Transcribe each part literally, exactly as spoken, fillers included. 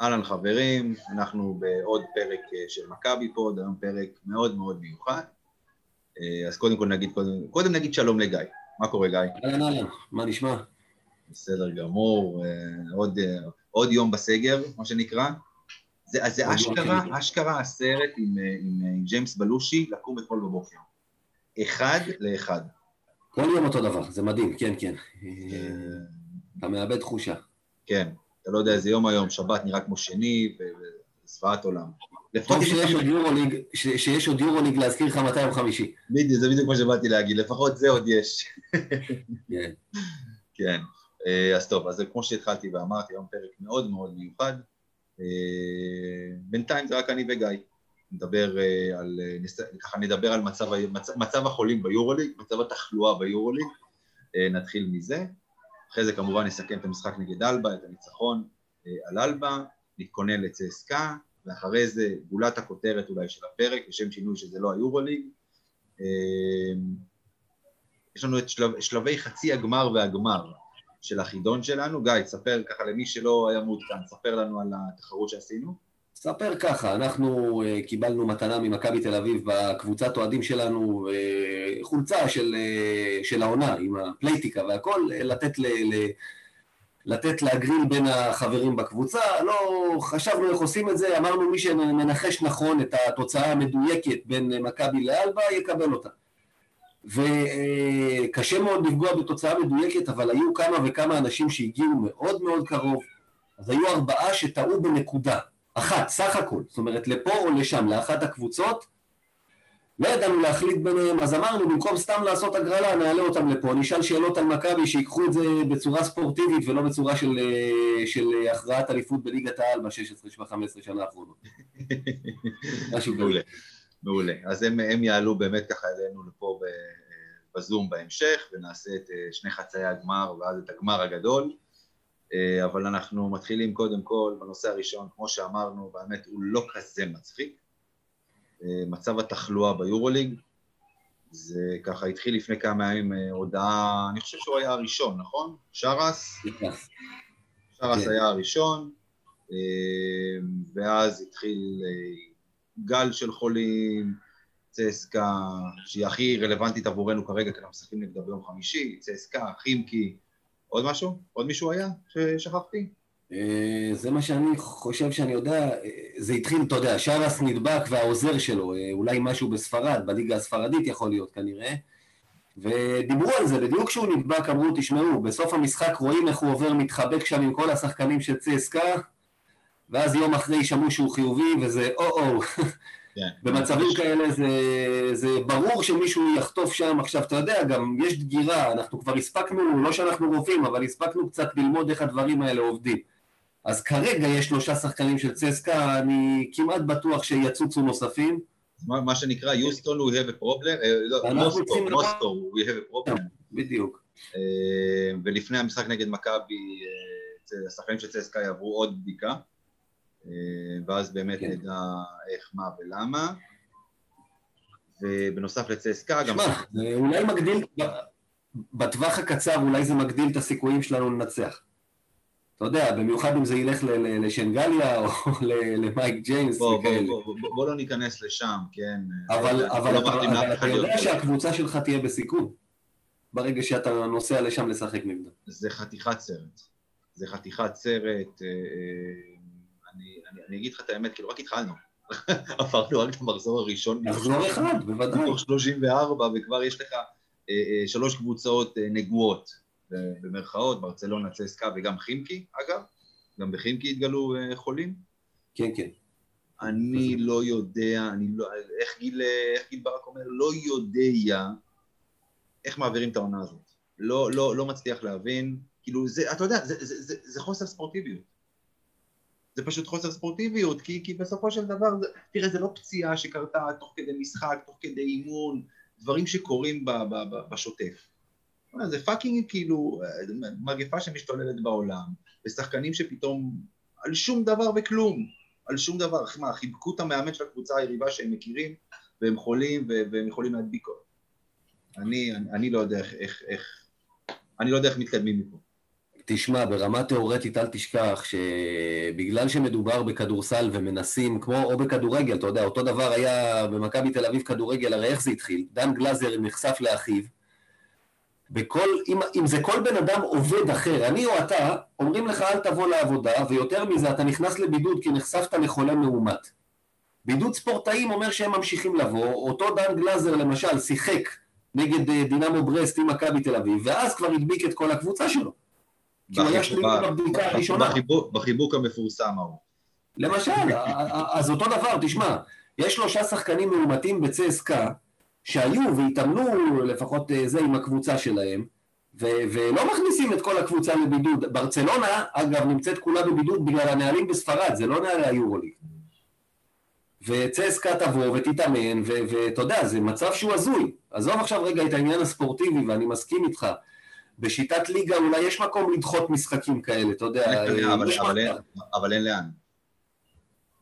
אהלן חברים, אנחנו בעוד פרק של מכבי פוד, היום פרק מאוד מאוד מיוחד. אז קודם כל נגיד, קודם, קודם נגיד שלום לגיא. מה קורה גיא? אהלן אהלן, מה נשמע? בסדר גמור, עוד, עוד יום בסגר, מה שנקרא. זה, אז זה אשכרה, אשכרה הסרט עם, עם, עם ג'יימס בלושי, לקום אתמול בבוקר. אחד לאחד. כל יום אותו דבר, זה מדהים, כן, כן. אתה מאבד תחושה. כן. אתה לא יודע איזה יום היום, שבת נראה כמו שני, וזוועת עולם. טוב שיש עוד יורוליג להזכיר לך מאתיים וחמישים. בדיוק, זה בדיוק כמו שבאתי להגיד, לפחות זה עוד יש. כן. אז טוב, אז כמו שהתחלתי ואמרתי, היום פרק מאוד מאוד מיוחד. בינתיים זה רק אני וגיא. נדבר על, ככה נדבר על מצב החולים ביורוליג, מצב התחלואה ביורוליג. נתחיל מזה. אחרי זה כמובן נסכם את המשחק נגד אלבה, את הניצחון על אלבה, נתכונן לצסקה, ואחרי זה גולת הכותרת אולי של הפרק, לשם שינוי שזה לא היורוליג. יש לנו את שלב, שלבי חצי הגמר והגמר של החידון שלנו. גיא, ספר ככה למי שלא היה מודכן, ספר לנו על התחרות שעשינו. ספר ככה, אנחנו קיבלנו מתנה ממכבי תל אביב בקבוצת אוהדים שלנו, חולצה של, של העונה עם הפלייטיקה והכל, לתת, ל, ל, לתת להגריל בין החברים בקבוצה, לא חשבנו איך עושים את זה, אמרנו מי שמנחש נכון את התוצאה המדויקת בין מכבי לאלבה יקבל אותה. וקשה מאוד לפגוע בתוצאה מדויקת, אבל היו כמה וכמה אנשים שהגיעו מאוד מאוד קרוב, אז היו ארבעה שטעו בנקודה. אחת, סך הכל, זאת אומרת, לפה או לשם, לאחת הקבוצות, לא ידענו להחליט ביניהם, אז אמרנו, במקום סתם לעשות הגרלה, נעלה אותם לפה, נשאל שאלות על מכבי, שיקחו את זה בצורה ספורטיבית, ולא בצורה של, של הכרעת אליפות בליגת העל, ב-שש עשרה חמש עשרה שנה האחרונות. משהו גדול. מעולה, מעולה. אז הם, הם יעלו באמת ככה אלינו לפה בזום בהמשך, ונעשה את שני חצאי הגמר, ואז את הגמר הגדול. אבל אנחנו מתחילים קודם כל בנושא הראשון, כמו שאמרנו, באמת הוא לא כזה מצחיק. מצב התחלואה ביורוליג, זה ככה התחיל לפני כמה ימים הודעה, אני חושב שהוא היה הראשון, נכון? שרס? שרס היה הראשון, ואז התחיל גל של חולים, צסקה, שהיא הכי רלוונטית עבורנו כרגע, כי אנחנו משחקים נגדה ביום חמישי, צסקה, חימקי, עוד משהו? עוד מישהו היה ששכחתי? זה מה שאני חושב שאני יודע, זה התחיל, אתה יודע, שרס נדבק והעוזר שלו, אולי משהו בספרד, בליגה הספרדית יכול להיות כנראה, ודיברו על זה, בדיוק כשהוא נדבק, אמרו, תשמעו, בסוף המשחק רואים איך הוא עובר מתחבק שם עם כל השחקנים של צסקה, ואז יום אחרי שמעו שהוא חיובי, וזה או-או. במצבים כאלה זה, זה ברור שמישהו יחטוף שם. עכשיו, אתה יודע, גם יש דגירה, אנחנו כבר הספקנו, לא שאנחנו רופאים, אבל הספקנו קצת ללמוד איך הדברים האלה עובדים. אז כרגע יש שלושה שחקנים של צסקה, אני כמעט בטוח שיצוצו נוספים. מה, מה שנקרא, יוסטון הוא have a problem, מוסטון, מוסטון הוא have a problem. בדיוק. ולפני המשחק נגד מכבי, השחקנים של צסקה יעברו עוד בדיקה. ואז באמת נדע איך, מה ולמה, ובנוסף לצסקה גם... שמע, זה אולי מגדיל, בטווח הקצר אולי זה מגדיל את הסיכויים שלנו לנצח. אתה יודע, במיוחד אם זה ילך לשנגליה או למייק ג'יימס וכאלה. בוא לא ניכנס לשם, כן? אבל אתה יודע שהקבוצה שלך תהיה בסיכון, ברגע שאתה נוסע לשם לשחק נגדה. זה חתיכת סרט, זה חתיכת סרט... אני, אני, אני אגיד לך את האמת, כאילו רק התחלנו, עברנו רק את המחזור הראשון, מחזור אחד, בוודאי. מתוך שלושים וארבע, וכבר יש לך אה, אה, שלוש קבוצות אה, נגועות, במרכאות, ברצלונה, צסקה וגם חימקי, אגב, גם בחימקי התגלו אה, חולים. כן, כן. אני בסדר. לא יודע, אני לא, איך גיל, איך גיל ברק אומר, לא יודע איך מעבירים את העונה הזאת. לא, לא, לא מצליח להבין, כאילו, זה, אתה יודע, זה, זה, זה, זה, זה חוסר ספורטיביות. זה פשוט חוסר ספורטיביות, כי, כי בסופו של דבר, תראה, זה לא פציעה שקרתה תוך כדי משחק, תוך כדי אימון, דברים שקורים ב, ב, ב, בשוטף. זה פאקינג כאילו מגפה שמשתוללת בעולם, ושחקנים שפתאום על שום דבר וכלום, על שום דבר, מה, חיבקו את המאמן של הקבוצה היריבה שהם מכירים, והם חולים, והם יכולים להדביק אותם. אני, אני, אני לא יודע איך, איך, איך, אני לא יודע איך מתקדמים מפה. תשמע, ברמה תיאורטית אל תשכח שבגלל שמדובר בכדורסל ומנסים, כמו או בכדורגל, אתה יודע, אותו דבר היה במכבי תל אביב כדורגל, הרי איך זה התחיל? דן גלזר נחשף לאחיו, בכל, אם, אם זה כל בן אדם עובד אחר, אני או אתה, אומרים לך אל תבוא לעבודה, ויותר מזה אתה נכנס לבידוד כי נחשפת לחולה מאומת. בידוד ספורטאים אומר שהם ממשיכים לבוא, אותו דן גלזר למשל שיחק נגד דינמו ברסט עם מכבי תל אביב, ואז כבר הדביק את כל הקבוצה שלו. כי הוא היה שלילי בבדיקה הראשונה. בחיבוק המפורסם ההוא. למשל, אז אותו דבר, תשמע, יש שלושה שחקנים מאומתים בצסקה, שהיו והתאמנו לפחות זה עם הקבוצה שלהם, ו- ולא מכניסים את כל הקבוצה לבידוד. ברצלונה, אגב, נמצאת כולה בבידוד בגלל הנהלים בספרד, זה לא נהלי היורוליג. וצסקה תבוא ותתאמן, ואתה יודע, זה מצב שהוא הזוי. עזוב עכשיו רגע את העניין הספורטיבי, ואני מסכים איתך. בשיטת ליגה אולי יש מקום לדחות משחקים כאלה, אתה יודע. אבל אין לאן.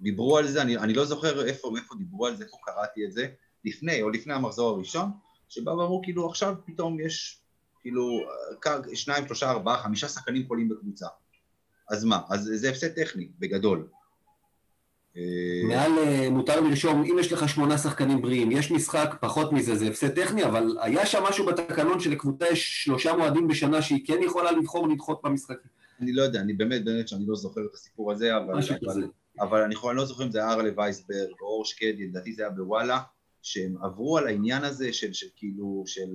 דיברו על זה, אני לא זוכר איפה דיברו על זה, איפה קראתי את זה, לפני או לפני המחזור הראשון, שבא ואמרו כאילו עכשיו פתאום יש כאילו שניים, שלושה, ארבעה, חמישה שחקנים חולים בקבוצה. אז מה? אז זה הפסד טכני, בגדול. מעל מותר לרשום, אם יש לך שמונה שחקנים בריאים, יש משחק, פחות מזה, זה הפסד טכני, אבל היה שם משהו בתקנון שלקבוצה יש שלושה מועדים בשנה שהיא כן יכולה לבחור לדחות במשחקים. אני לא יודע, אני באמת באמת שאני לא זוכר את הסיפור הזה, אבל, אבל, אבל אני לא זוכר אם זה היה ארלה וייסברג או אור שקד, לדעתי זה היה בוואלה, שהם עברו על העניין הזה של, של כאילו, של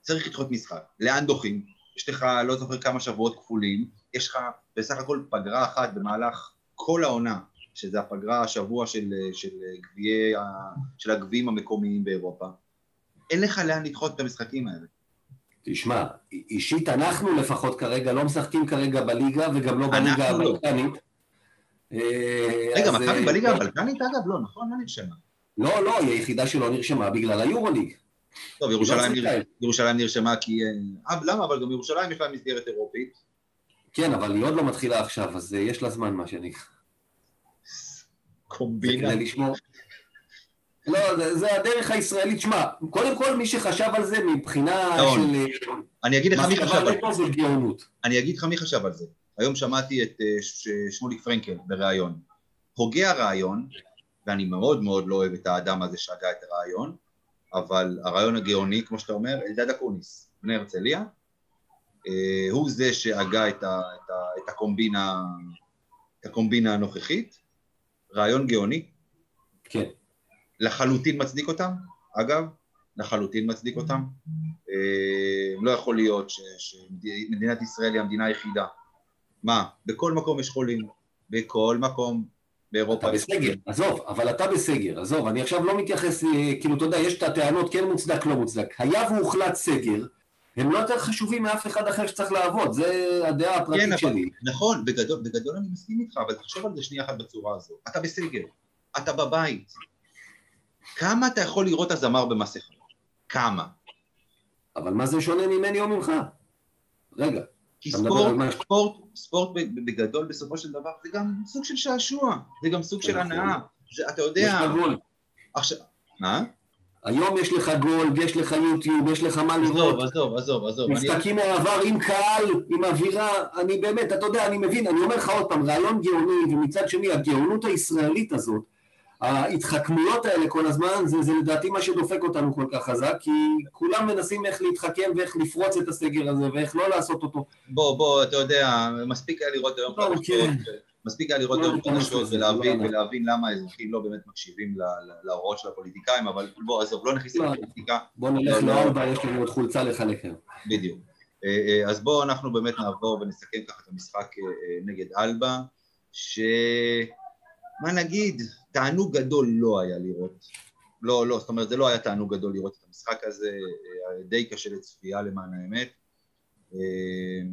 צריך לדחות משחק, לאן דוחים, יש לך לא זוכר כמה שבועות כפולים, יש לך בסך הכל פגרה אחת במהלך כל העונה, שזה הפגרה השבוע של, של, גביעי, של הגביעים המקומיים באירופה. אין לך לאן לדחות את המשחקים האלה. תשמע, אישית אנחנו לפחות כרגע לא משחקים כרגע בליגה, וגם לא בליגה הבלקנית. רגע, מכבי בליגה הבלקנית אגב לא, נכון? לא נרשמה. לא, לא, היא היחידה שלא נרשמה בגלל היורוליג. טוב, ירושלים נרשמה כי... למה? אבל גם ירושלים יש לה מסגרת אירופית. כן, אבל היא עוד לא מתחילה עכשיו, אז יש לה זמן מה שנקרא. קומבינה. לא, זה הדרך הישראלית, שמה, קודם כל מי שחשב על זה מבחינה של... אני אגיד לך מי חשב על זה. אני אגיד לך מי חשב על זה. היום שמעתי את שמוליק פרנקל בראיון. הוגה הראיון, ואני מאוד מאוד לא אוהב את האדם הזה שהגה את הראיון, אבל הראיון הגאוני, כמו שאתה אומר, אלדד אקוניס, בני הרצליה, הוא זה שהגה את הקומבינה הנוכחית, רעיון גאוני, כן. לחלוטין מצדיק אותם, אגב, לחלוטין מצדיק אותם, לא יכול להיות שמדינת ישראל היא המדינה היחידה, מה, בכל מקום יש חולים, בכל מקום באירופה. אתה בסגר, עזוב, אבל אתה בסגר, עזוב, אני עכשיו לא מתייחס, כאילו אתה יודע, יש את הטענות, כן מוצדק, לא מוצדק, היה והוחלט סגר, הם לא יותר חשובים מאף אחד אחר שצריך לעבוד, זה הדעה הפרטית כן, שלי. נכון, בגדול, בגדול אני מסכים איתך, אבל תחשוב על זה שנייה אחת בצורה הזו. אתה בסגר, אתה בבית. כמה אתה יכול לראות הזמר במסכה? כמה? אבל מה זה שונה ממני או ממך? רגע. כי ספורט, ספורט, ספורט בגדול בסופו של דבר, זה גם סוג של שעשוע, זה גם סוג של הנאה. זה, אתה יודע... יש לגול. עכשיו, מה? היום יש לך גולד, יש לך יוטיוב, יש לך מה לראות. עזוב, עזוב, עזוב. משחקים מהעבר עם קהל, עם אווירה, אני באמת, אתה יודע, אני מבין, אני אומר לך עוד פעם, רעיון גאוני, ומצד שני, הגאונות הישראלית הזאת, ההתחכמויות האלה כל הזמן, זה, זה לדעתי מה שדופק אותנו כל כך חזק, כי כולם מנסים איך להתחכם ואיך לפרוץ את הסגר הזה, ואיך לא לעשות אותו. בוא, בוא, אתה יודע, מספיק היה לראות היום חדשות, מספיק היה לראות דברים חדשות ולהבין, ולהבין למה האזרחים לא באמת מקשיבים להוראות של הפוליטיקאים, אבל בוא, עזוב, לא נכניס לפוליטיקה. בוא נלך לארבע, יש לנו עוד חולצה לחלק היום. בדיוק. אז בואו אנחנו באמת נעבור ונסכם ככה את המשחק נגד אלבה, ש... מה נגיד? תענוג גדול לא היה לראות. לא, לא, זאת אומרת, זה לא היה תענוג גדול לראות את המשחק הזה, די קשה לצפייה למען האמת.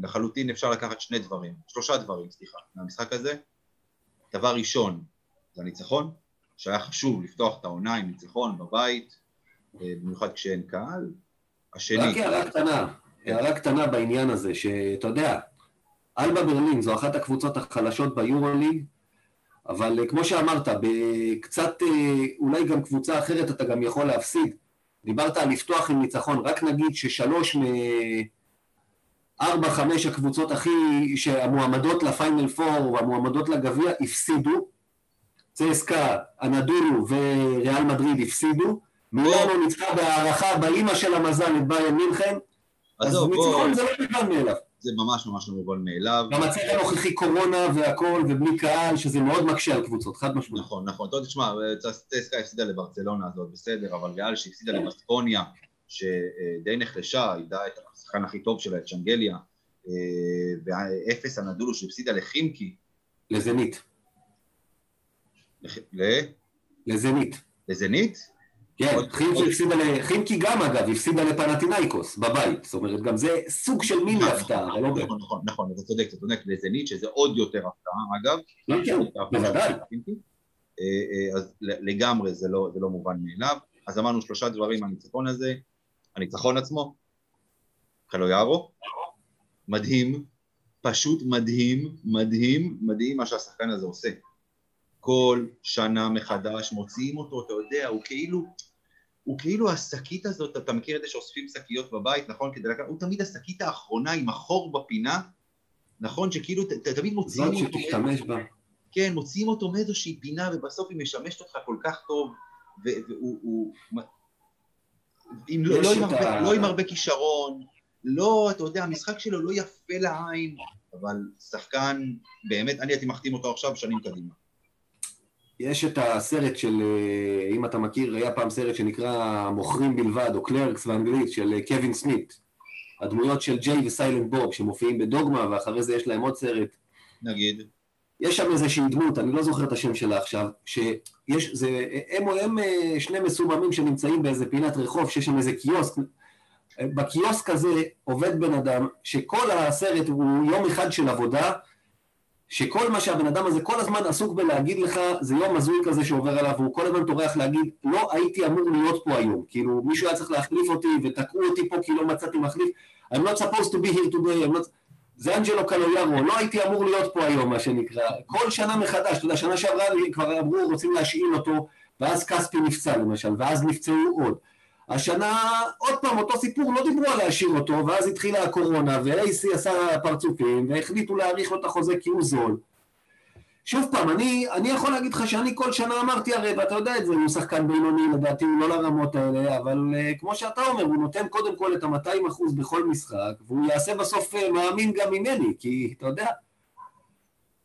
לחלוטין אפשר לקחת שני דברים, שלושה דברים, סליחה, מהמשחק הזה. דבר ראשון, זה הניצחון, שהיה חשוב לפתוח את העונה עם ניצחון בבית, במיוחד כשאין קהל. השני... רק הערה קטנה, הערה קטנה בעניין הזה, שאתה יודע, אלבה ברלין זו אחת הקבוצות החלשות ביורוליג, אבל כמו שאמרת, בקצת, אולי גם קבוצה אחרת אתה גם יכול להפסיד. דיברת על לפתוח עם ניצחון, רק נגיד ששלוש מ... ארבע, חמש הקבוצות הכי שהמועמדות לפיינל פור והמועמדות לגביע הפסידו. צסקה, אנדולו וריאל מדריד הפסידו. מילאנו ניצחה בהערכה באימא של המזל את ביירן מינכן. אז ניצחון זה לא מובן מאליו. זה ממש ממש לא מובן מאליו. במצב הנוכחי קורונה והכל ובלי קהל, שזה מאוד מקשה על קבוצות, חד משמעית. נכון, נכון. אתה תשמע, צסקה הפסידה לברצלונה, זה עוד בסדר, אבל ריאל שהפסידה לבסקוניה, שדי נחלשה, ידע את השחקן הכי טוב שלה, את צ'נגליה, ואפס אנדולו שהפסידה לחימקי. לזנית. ל? לזנית. לזנית? כן, חימקי גם אגב, הפסידה לפנתינייקוס בבית, זאת אומרת, גם זה סוג של מיני הפתעה. נכון, נכון, נכון, אתה צודק, אתה צודק, לזנית, שזה עוד יותר הפתעה, אגב. נכון, בוודאי. אז לגמרי זה לא מובן מאליו, אז אמרנו שלושה דברים הניצחון הזה, הניצחון עצמו, קלויארו, מדהים, פשוט מדהים, מדהים, מדהים מה שהשחקן הזה עושה. כל שנה מחדש מוציאים אותו, אתה יודע, הוא כאילו, הוא כאילו השקית הזאת, אתה מכיר את זה שאוספים שקיות בבית, נכון? כדי לקחת, הוא תמיד השקית האחרונה עם החור בפינה, נכון? שכאילו, ת, תמיד מוציאים אותו, שתשתמש בה. כן, מוציאים אותו מאיזושהי פינה, ובסוף היא משמשת אותך כל כך טוב, והוא, לא עם הרבה כישרון, לא, אתה יודע, המשחק שלו לא יפה לעין, אבל שחקן, באמת, אני הייתי מחתים אותו עכשיו שנים קדימה. יש את הסרט של, אם אתה מכיר, היה פעם סרט שנקרא מוכרים בלבד, או קלרקס באנגלית, של קווין סמית. הדמויות של ג'יי וסיילנט בוב, שמופיעים בדוגמה, ואחרי זה יש להם עוד סרט. נגיד. יש שם איזושהי דמות, אני לא זוכר את השם שלה עכשיו, שיש, זה, הם, הם שני מסוממים שנמצאים באיזה פינת רחוב, שיש שם איזה קיוסק. בקיוסק הזה עובד בן אדם, שכל הסרט הוא יום אחד של עבודה, שכל מה שהבן אדם הזה כל הזמן עסוק בלהגיד לך, זה יום הזוי כזה שעובר עליו, והוא כל הזמן תורח להגיד, לא הייתי אמור להיות פה היום, כאילו מישהו היה צריך להחליף אותי, ותקעו אותי פה כי לא מצאתי מחליף, I'm not supposed to be here today, not... זה אנג'לו קלויארו, לא הייתי אמור להיות פה היום, מה שנקרא, כל שנה מחדש, אתה יודע, שנה שעברה כבר אמרו, רוצים להשאיל אותו, ואז כספי נפצע למשל, ואז נפצעו עוד. השנה, עוד פעם, אותו סיפור, לא דיברו על להשאיר אותו, ואז התחילה הקורונה, ואייסי עשה פרצופים, והחליטו להאריך לו את החוזה כי הוא זול. שוב פעם, אני, אני יכול להגיד לך שאני כל שנה אמרתי, הרי, ואתה יודע את זה, הוא שחקן בינוני, לדעתי, הוא לא לרמות האלה, אבל uh, כמו שאתה אומר, הוא נותן קודם כל את ה-מאתיים אחוז בכל משחק, והוא יעשה בסוף uh, מאמין גם ממני, כי אתה יודע,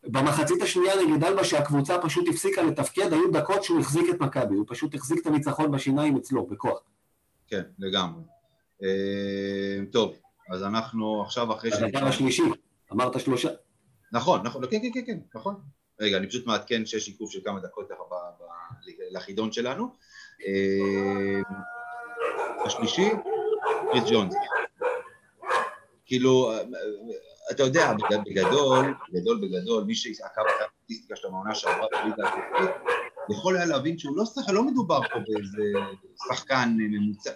במחצית השנייה נגד אלבה שהקבוצה פשוט הפסיקה לתפקד, היו דקות שהוא החזיק את מכבי, הוא פשוט החזיק את הניצחון בשיניים אצלו, בכוח. כן, לגמרי. טוב, אז אנחנו עכשיו אחרי... הדבר השלישי, אמרת שלושה. נכון, נכון, כן, כן, כן, נכון. רגע, אני פשוט מעדכן שיש עיכוב של כמה דקות לחידון שלנו. השלישי, קריס ג'ונס. כאילו, אתה יודע, בגדול, בגדול, בגדול, מי שעקב את הסטטיסטיקה של המעונה שעברה בליגה הקבוצתית, יכול היה להבין שהוא לא שחקן, לא מדובר פה באיזה שחקן ממוצע,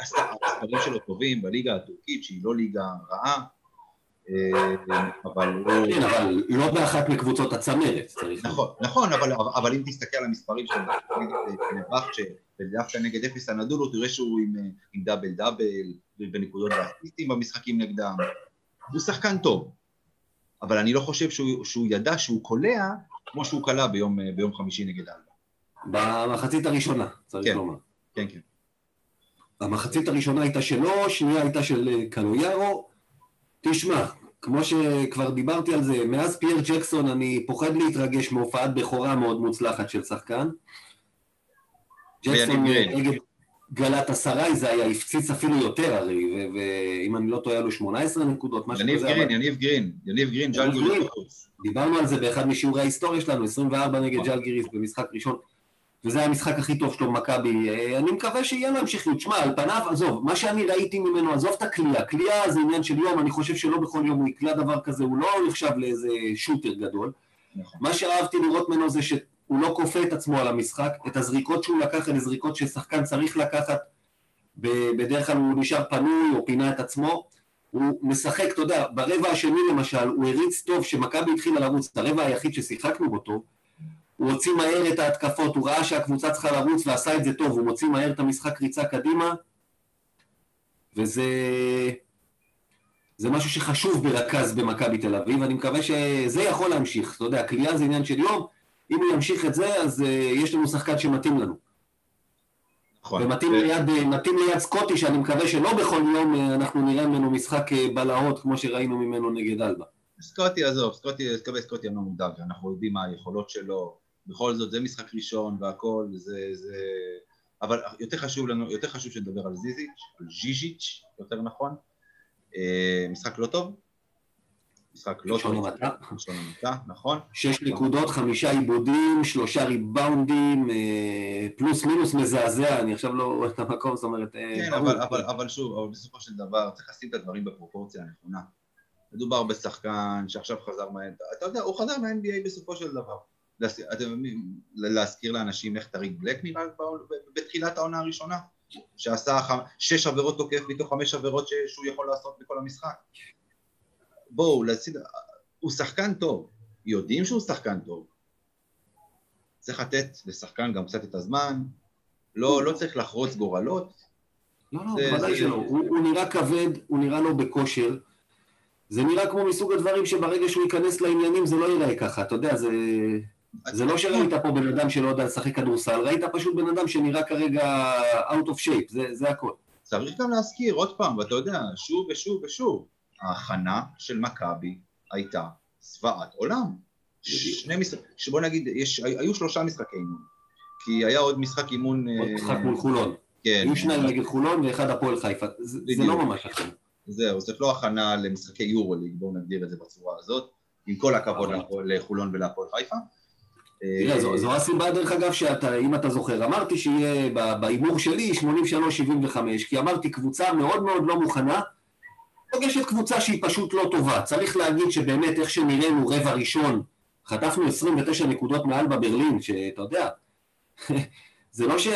הספרים שלו טובים בליגה הטורקית, שהיא לא ליגה רעה, אבל לא... כן, אבל לא באחת מקבוצות הצמרת, צריך... נכון, נכון, אבל אם תסתכל על המספרים של נבחצ'ה, בדווקא נגד אפס אנדולו, תראה שהוא עם דאבל דאבל, בנקודות ואסיסטים במשחקים נגדם, הוא שחקן טוב, אבל אני לא חושב שהוא ידע שהוא קולע, כמו שהוא קלה ביום, ביום חמישי נגד אלבה. במחצית הראשונה, צריך כן, לומר. כן, כן. המחצית הראשונה הייתה שלו, שנייה הייתה של קלויארו. תשמע, כמו שכבר דיברתי על זה, מאז פייר ג'קסון אני פוחד להתרגש מהופעת בכורה מאוד מוצלחת של שחקן. ג'קסון נגד גלת הסראי, זה היה הפציץ אפילו יותר הרי, ואם אני לא טועה לו שמונה עשרה נקודות, משהו כזה. יניב גרין, יניב גרין, יניב גרין, ג'לגיריס. דיברנו על זה באחד משיעורי ההיסטוריה שלנו, עשרים וארבע נגד ג'לגיריס במשחק ראשון, וזה היה המשחק הכי טוב שלו במכבי. אני מקווה שיהיה להמשיכיות. שמע, על פניו, עזוב, מה שאני ראיתי ממנו, עזוב את הכלייה. הכלייה זה עניין של יום, אני חושב שלא בכל יום הוא יקלע דבר כזה, הוא לא נחשב לאיזה שוטר גדול. מה שאהבתי לראות ממנו זה ש... הוא לא קופה את עצמו על המשחק, את הזריקות שהוא לקח, אלה זריקות ששחקן צריך לקחת, בדרך כלל הוא נשאר פנוי או פינה את עצמו, הוא משחק, אתה יודע, ברבע השני למשל, הוא הריץ טוב שמכבי התחילה לרוץ, את הרבע היחיד ששיחקנו בו טוב, הוא הוציא מהר את ההתקפות, הוא ראה שהקבוצה צריכה לרוץ ועשה את זה טוב, הוא מוציא מהר את המשחק ריצה קדימה, וזה... זה משהו שחשוב ברכז במכבי תל אביב, ואני מקווה שזה יכול להמשיך. אתה יודע, הקליעה זה עניין של יום, אם הוא ימשיך את זה, אז יש לנו שחקן שמתאים לנו. נכון. ומתאים ליד סקוטי, שאני מקווה שלא בכל יום אנחנו נראה ממנו משחק בלהות, כמו שראינו ממנו נגד אלבה. סקוטי, עזוב, סקוטי, סקוטי, סקוטי, אני לא מודאג, אנחנו יודעים מה היכולות שלו, בכל זאת, זה משחק ראשון והכל, זה, זה... אבל יותר חשוב לנו, יותר חשוב שנדבר על זיזיץ', על ז'יז'יץ', יותר נכון. משחק לא טוב, משחק לא טוב, ראשון המטה, נכון. שש נקודות, חמישה עיבודים, שלושה ריבאונדים, פלוס מינוס מזעזע, אני עכשיו לא רואה את המקום, זאת אומרת... כן, אבל שוב, אבל בסופו של דבר, צריך לשים את הדברים בפרופורציה הנכונה. מדובר בשחקן שעכשיו חזר מה-אן בי איי, אתה יודע, הוא חזר מה-אן בי איי בסופו של דבר. להזכיר לאנשים איך תריק בלק נראה בתחילת העונה הראשונה, שעשה שש עבירות תוקף מתוך חמש עבירות שהוא יכול לעשות בכל המשחק. בואו, הוא שחקן טוב, יודעים שהוא שחקן טוב. צריך לתת לשחקן גם קצת את הזמן, לא צריך לחרוץ גורלות. לא, לא, בוודאי שלא, הוא נראה כבד, הוא נראה לו בכושר, זה נראה כמו מסוג הדברים שברגע שהוא ייכנס לעניינים זה לא ייראה ככה, אתה יודע, זה... זה לא שראית פה בן אדם שלא יודע לשחק כדורסל, ראית פשוט בן אדם שנראה כרגע out of shape, זה, זה הכל. צריך גם להזכיר עוד פעם, ואתה יודע, שוב ושוב ושוב, ההכנה של מכבי הייתה צבעת עולם. שני משחקים, שבוא נגיד, יש, היו שלושה משחקי אימון, כי היה עוד משחק אימון... עוד משחק מול חולון. כן. היו שניים נגד חולון ואחד הפועל חיפה, זה, זה לא ממש הכנה. זהו, זאת לא הכנה למשחקי יורוליג, בואו נגדיר את זה בצורה הזאת, עם כל הכבוד לחולון ולהפועל חיפה. תראה, זו, זו הסיבה דרך אגב שאתה, אם אתה זוכר, אמרתי שיהיה באימור שלי שמונים ושלוש שבעים וחמש, כי אמרתי קבוצה מאוד מאוד לא מוכנה, פגשת קבוצה שהיא פשוט לא טובה. צריך להגיד שבאמת איך שנראינו רבע ראשון, חטפנו עשרים ותשע נקודות מאלבה ברלין, שאתה יודע, זה לא ש...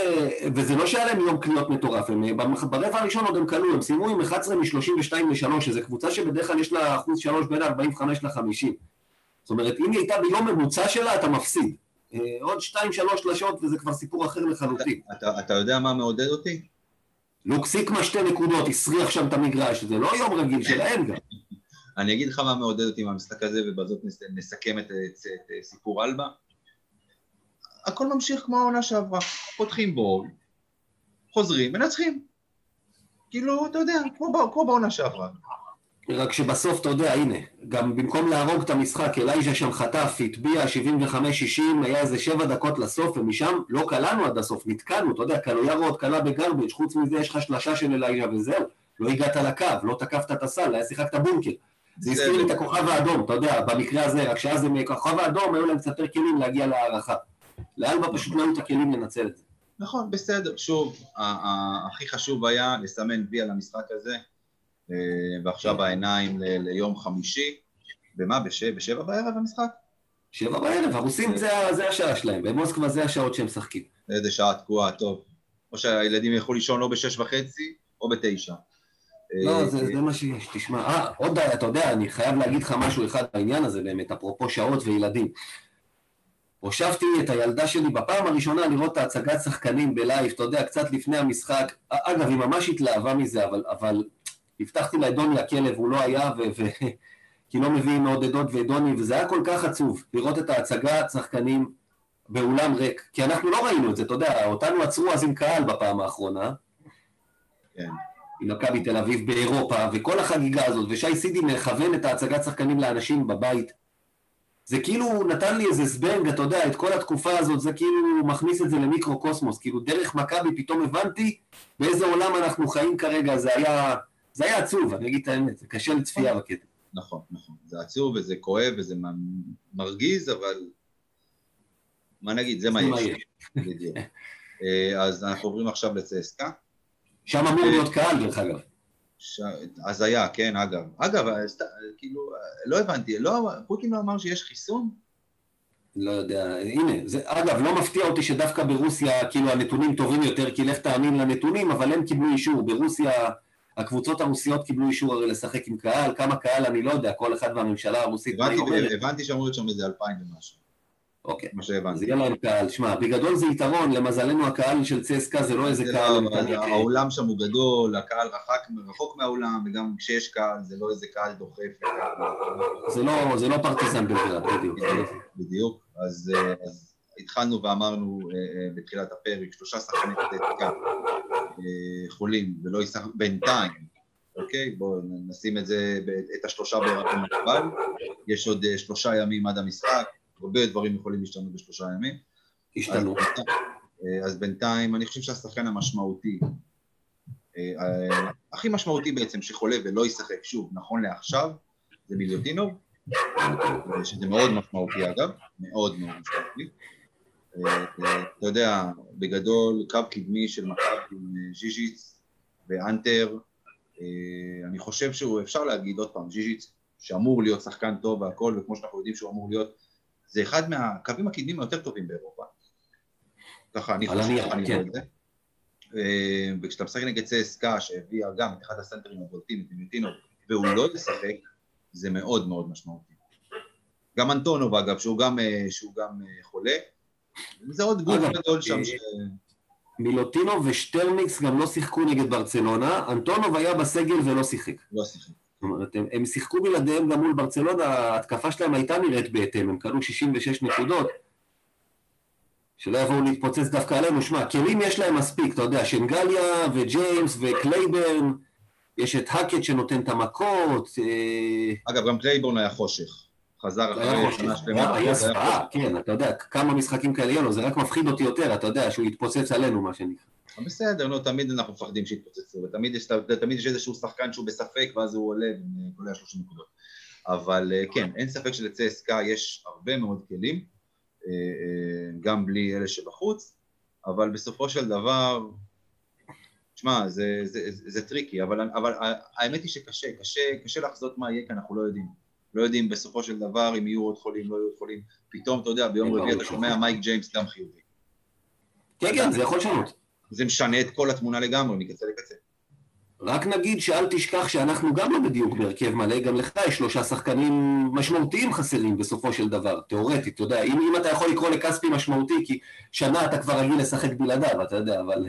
וזה לא שהיה להם יום קליות מטורף, הם ברבע הראשון עוד הם קלו, הם סיימו עם אחת עשרה משלושים ושתיים לשלוש, שזו קבוצה שבדרך כלל יש לה אחוז שלוש בין ארבעים וחמש לחמישים. זאת אומרת, אם היא הייתה ביום ממוצע שלה, אתה מפסיד. עוד שתיים, שלוש לשעות, וזה כבר סיפור אחר לחלוטין. אתה יודע מה מעודד אותי? לוקסיק מה שתי נקודות, ישריח שם את המגרש, זה לא יום רגיל שלהם גם. אני אגיד לך מה מעודד אותי מהמשחק הזה, ובזאת נסכם את סיפור אלבה. הכל ממשיך כמו העונה שעברה. פותחים בור, חוזרים, מנצחים. כאילו, אתה יודע, כמו בעונה שעברה. רק שבסוף, אתה יודע, הנה, גם במקום להרוג את המשחק, אלייז'ה שם חטף, התביע, שבעים וחמש שישים, היה איזה שבע דקות לסוף, ומשם לא קלנו עד הסוף, נתקלנו, אתה יודע, קלו ירות, קלה בגרביץ', חוץ מזה יש לך שלשה של אלייז'ה וזהו, לא הגעת לקו, לא תקפת את הסל, היה שיחקת בונקר. זה הזכיר לי את הכוכב האדום, אתה יודע, במקרה הזה, רק שאז עם הכוכב האדום, היו להם קצת כלים להגיע להערכה. לאלבה פשוט לא היו את הכלים לנצל את זה. נכון, בסדר. שוב, הכי חשוב היה לסמן וי על המשחק הזה. ועכשיו העיניים ליום חמישי, ומה? בשבע בערב המשחק? שבע בערב, הרוסים זה השעה שלהם, במוסקבה זה השעות שהם משחקים. איזה שעה תקועה, טוב. או שהילדים ילכו לישון או בשש וחצי, או בתשע. לא, זה מה שיש, תשמע. אה, עוד, אתה יודע, אני חייב להגיד לך משהו אחד בעניין הזה באמת, אפרופו שעות וילדים. הושבתי את הילדה שלי בפעם הראשונה לראות את ההצגת שחקנים בלייב, אתה יודע, קצת לפני המשחק. אגב, היא ממש התלהבה מזה, אבל... הבטחתי לה את דוני הכלב, הוא לא היה, כי לא מביאים מאוד עדות ודוני, וזה היה כל כך עצוב לראות את ההצגת שחקנים באולם ריק, כי אנחנו לא ראינו את זה, אתה יודע, אותנו עצרו אז עם קהל בפעם האחרונה, עם מכבי תל אביב באירופה, וכל החגיגה הזאת, ושי סידי מכוון את ההצגת שחקנים לאנשים בבית, זה כאילו נתן לי איזה סבנג, אתה יודע, את כל התקופה הזאת, זה כאילו מכניס את זה למיקרו-קוסמוס, כאילו דרך מכבי פתאום הבנתי באיזה עולם אנחנו חיים כרגע, זה היה... זה היה עצוב, אני אגיד את האמת, זה קשה לצפייה בקטע. נכון, נכון. זה עצוב וזה כואב וזה מרגיז, אבל מה נגיד, זה מה יש. אז אנחנו עוברים עכשיו לצסקה. שם אמור להיות קהל, דרך אגב. אז היה, כן, אגב. אגב, כאילו, לא הבנתי, פוטין לא אמר שיש חיסון? לא יודע, הנה, אגב, לא מפתיע אותי שדווקא ברוסיה, כאילו, הנתונים טובים יותר, כי לך תאמין לנתונים, אבל הם קיבלו אישור, ברוסיה... הקבוצות הרוסיות קיבלו אישור הרי לשחק עם קהל, כמה קהל אני לא יודע, כל אחד והממשלה הרוסית. הבנתי שאמרו להיות שם איזה אלפיים ומשהו. אוקיי. מה שהבנתי. זה יהיה להם קהל. שמע, בגדול זה יתרון, למזלנו הקהל של צסקה זה לא איזה קהל. העולם שם הוא גדול, הקהל רחוק מהעולם, וגם כשיש קהל זה לא איזה קהל דוחף. זה לא פרטיסן בגלל, בדיוק. בדיוק, אז התחלנו ואמרנו בתחילת הפרק, שלושה שחקנים צסקה חולים, ולא ישחק בינתיים. אוקיי, בואו נשים את זה, את השלושה ברקום מקבל, יש עוד שלושה ימים עד המשחק, הרבה דברים יכולים להשתנות בשלושה ימים. השתנו. אז בינתיים, אני חושב שהשחקן המשמעותי, הכי משמעותי בעצם שחולה ולא ישחק שוב, נכון לעכשיו, זה מיליוטינוב, שזה מאוד משמעותי אגב, מאוד מאוד משמעותי. אתה יודע, בגדול, קו קדמי של מקב עם ז'יז'יץ ואנטר, אני חושב שהוא, אפשר להגיד עוד פעם, ז'יז'יץ, שאמור להיות שחקן טוב והכל, וכמו שאנחנו יודעים שהוא אמור להיות, זה אחד מהקווים הקדמים היותר טובים באירופה. ככה, אני חושב שאני רואה את זה. וכשאתה משחק נגד צסקה, שהביאה גם את אחד הסנטרים הבולטים, את מיוטינו, והוא לא לשחק, זה מאוד מאוד משמעותי. גם אנטונוב, אגב, שהוא גם חולה, זה עוד גוף גדול שם ש... מילוטינו ושטרניקס גם לא שיחקו נגד ברצלונה, אנטונוב היה בסגל ולא שיחק. לא שיחק. זאת אומרת, הם, הם שיחקו בלעדיהם גם מול ברצלונה, ההתקפה שלהם הייתה נראית בהתאם, הם קנו שישים ושש נקודות, שלא יבואו להתפוצץ דווקא עלינו, שמע, כלים יש להם מספיק, אתה יודע, שנגליה וג'יימס וקלייברן, יש את האקט שנותן את המכות. אגב, גם קלייברן היה חושך. חזר אחרי שנה שלמה. היה ספעה, כן, אתה יודע, כמה משחקים כאלה יהיו לו, זה רק מפחיד אותי יותר, אתה יודע, שהוא יתפוצץ עלינו, מה שנקרא. בסדר, לא, תמיד אנחנו מפחדים שיתפוצצו, ותמיד יש איזשהו שחקן שהוא בספק, ואז הוא עולה וגולה שלושים נקודות. אבל כן, אין ספק שלצסקה יש הרבה מאוד כלים, גם בלי אלה שבחוץ, אבל בסופו של דבר, תשמע, זה טריקי, אבל האמת היא שקשה, קשה לחזות מה יהיה, כי אנחנו לא יודעים. לא יודעים בסופו של דבר אם יהיו עוד חולים, לא יהיו עוד חולים. פתאום, אתה יודע, ביום רביעי אתה שומע מייק ג'יימס גם חיובי. כן, כן, זה יכול לשנות. זה משנה את כל התמונה לגמרי, מקצה לקצה. רק נגיד שאל תשכח שאנחנו גם לא בדיוק בהרכב מלא, גם לך יש שלושה שחקנים משמעותיים חסרים בסופו של דבר, תיאורטית, אתה יודע, אם אתה יכול לקרוא לכספי משמעותי, כי שנה אתה כבר רגיל לשחק בלעדיו, אתה יודע, אבל...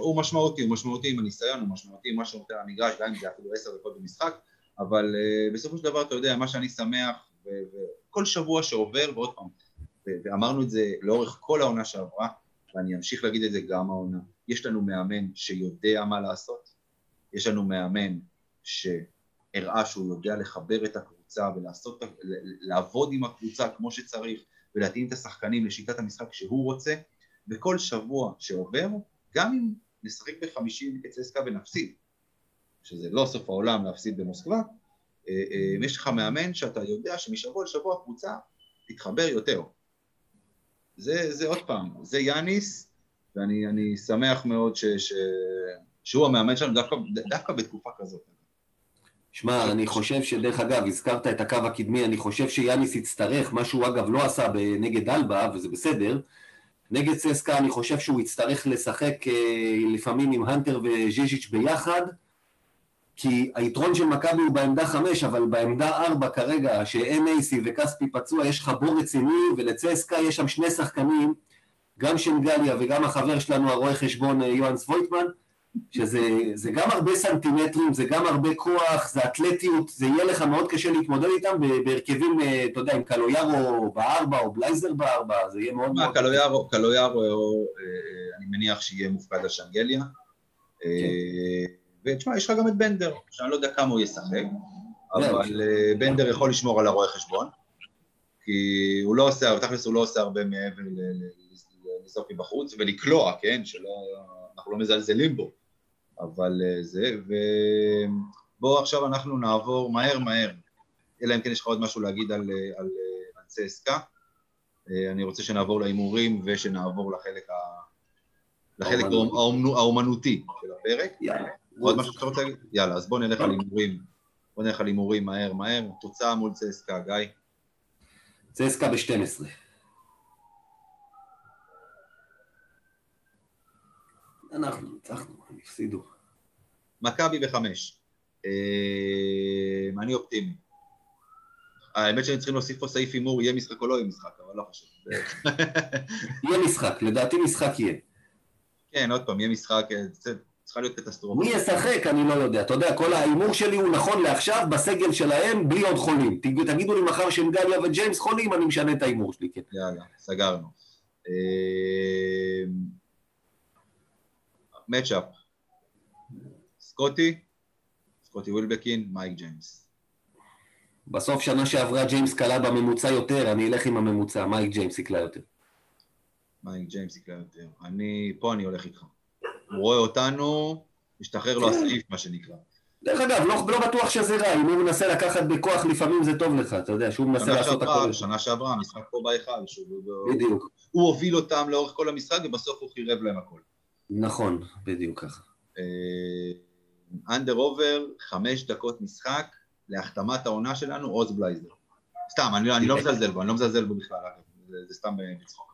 הוא משמעותי, הוא משמעותי עם הניסיון, הוא משמעותי עם מה שנותן למגרש, גם אם זה אפילו עשר דקות במשחק. אבל uh, בסופו של דבר, אתה יודע, מה שאני שמח, וכל שבוע שעובר, ועוד פעם, ואמרנו את זה לאורך כל העונה שעברה, ואני אמשיך להגיד את זה גם העונה, יש לנו מאמן שיודע מה לעשות, יש לנו מאמן שהראה שהוא יודע לחבר את הקבוצה, ולעשות, לעבוד עם הקבוצה כמו שצריך, ולהתאים את השחקנים לשיטת המשחק שהוא רוצה, וכל שבוע שעובר, גם אם נשחק בחמישים צסקה ונפסיד, שזה לא סוף העולם להפסיד במוסקבה, יש לך מאמן שאתה יודע שמשבוע לשבוע הקבוצה תתחבר יותר. זה, זה עוד פעם, זה יאניס, ואני אני שמח מאוד ש, ש, שהוא המאמן שלנו דווקא, דווקא בתקופה כזאת. שמע, אני חושב שדרך אגב, הזכרת את הקו הקדמי, אני חושב שיאניס יצטרך, מה שהוא אגב לא עשה נגד אלבה, וזה בסדר, נגד צסקה אני חושב שהוא יצטרך לשחק לפעמים עם הנטר וז'יז'יץ' ביחד, כי היתרון של מכבי הוא בעמדה חמש, אבל בעמדה ארבע כרגע, שאמייסי וקספי פצוע, יש חבור רציני, ולצסקה יש שם שני שחקנים, גם שנגליה וגם החבר שלנו, הרואה חשבון יואן סוויטמן, שזה זה גם הרבה סנטימטרים, זה גם הרבה כוח, זה אתלטיות, זה יהיה לך מאוד קשה להתמודד איתם, בהרכבים, אתה יודע, עם קלויארו בארבע, או בלייזר בארבע, זה יהיה מאוד מאוד... קלויארו, קלויארו, אני מניח שיהיה מופקד על שנגליה, ותשמע, יש לך גם את בנדר, שאני לא יודע כמה הוא ישחק, אבל בנדר יכול לשמור על הרואה חשבון, כי הוא לא עושה, בתכלס הוא לא עושה הרבה מעבר לזרוק מבחוץ, ולקלוע, כן, שאנחנו לא מזלזלים בו, אבל זה, ובואו עכשיו אנחנו נעבור מהר מהר, אלא אם כן יש לך עוד משהו להגיד על צסקה, אני רוצה שנעבור לאימורים ושנעבור לחלק האומנותי של הפרק. עוד משהו שאתה רוצה? יאללה, אז בוא נלך על הימורים, בוא נלך על הימורים מהר מהר, תוצאה מול צסקה, גיא. צסקה ב-שתים עשרה. אנחנו ניצחנו, נפסידו. מכבי ב-חמש. אני אופטימי. האמת שהם צריכים להוסיף פה סעיף הימור, יהיה משחק או לא יהיה משחק, אבל לא חשוב. יהיה משחק, לדעתי משחק יהיה. כן, עוד פעם, יהיה משחק, צריכה להיות קטסטרופה. מי ישחק, אני לא יודע. אתה יודע, כל ההימור שלי הוא נכון לעכשיו, בסגל שלהם, בלי עוד חולים. תגידו לי מחר שהם גליה וג'יימס חולים, אני משנה את ההימור שלי. יאללה, סגרנו. מאצ'אפ. סקוטי, סקוטי ווילבקין, מייק ג'יימס. בסוף שנה שעברה ג'יימס קלה בממוצע יותר, אני אלך עם הממוצע, מייק ג'יימס יקלה יותר. מייק ג'יימס יקלה יותר. אני, פה אני הולך איתך. הוא רואה אותנו, משתחרר לו הסעיף, מה שנקרא. דרך אגב, לא, לא בטוח שזה רע, אם הוא מנסה לקחת בכוח, לפעמים זה טוב לך, אתה יודע, שהוא מנסה לעשות שעברה, הכל. שנה שעברה, המשחק פה בהיכל, שהוא... בדיוק. הוא הוביל אותם לאורך כל המשחק, ובסוף הוא חירב להם הכל. נכון, בדיוק ככה. אנדר אובר, חמש דקות משחק, להחתמת העונה שלנו, עוז בלייזר. סתם, אני, אני לא מזלזל בו, אני לא מזלזל בו בכלל, זה, זה סתם בצחוק.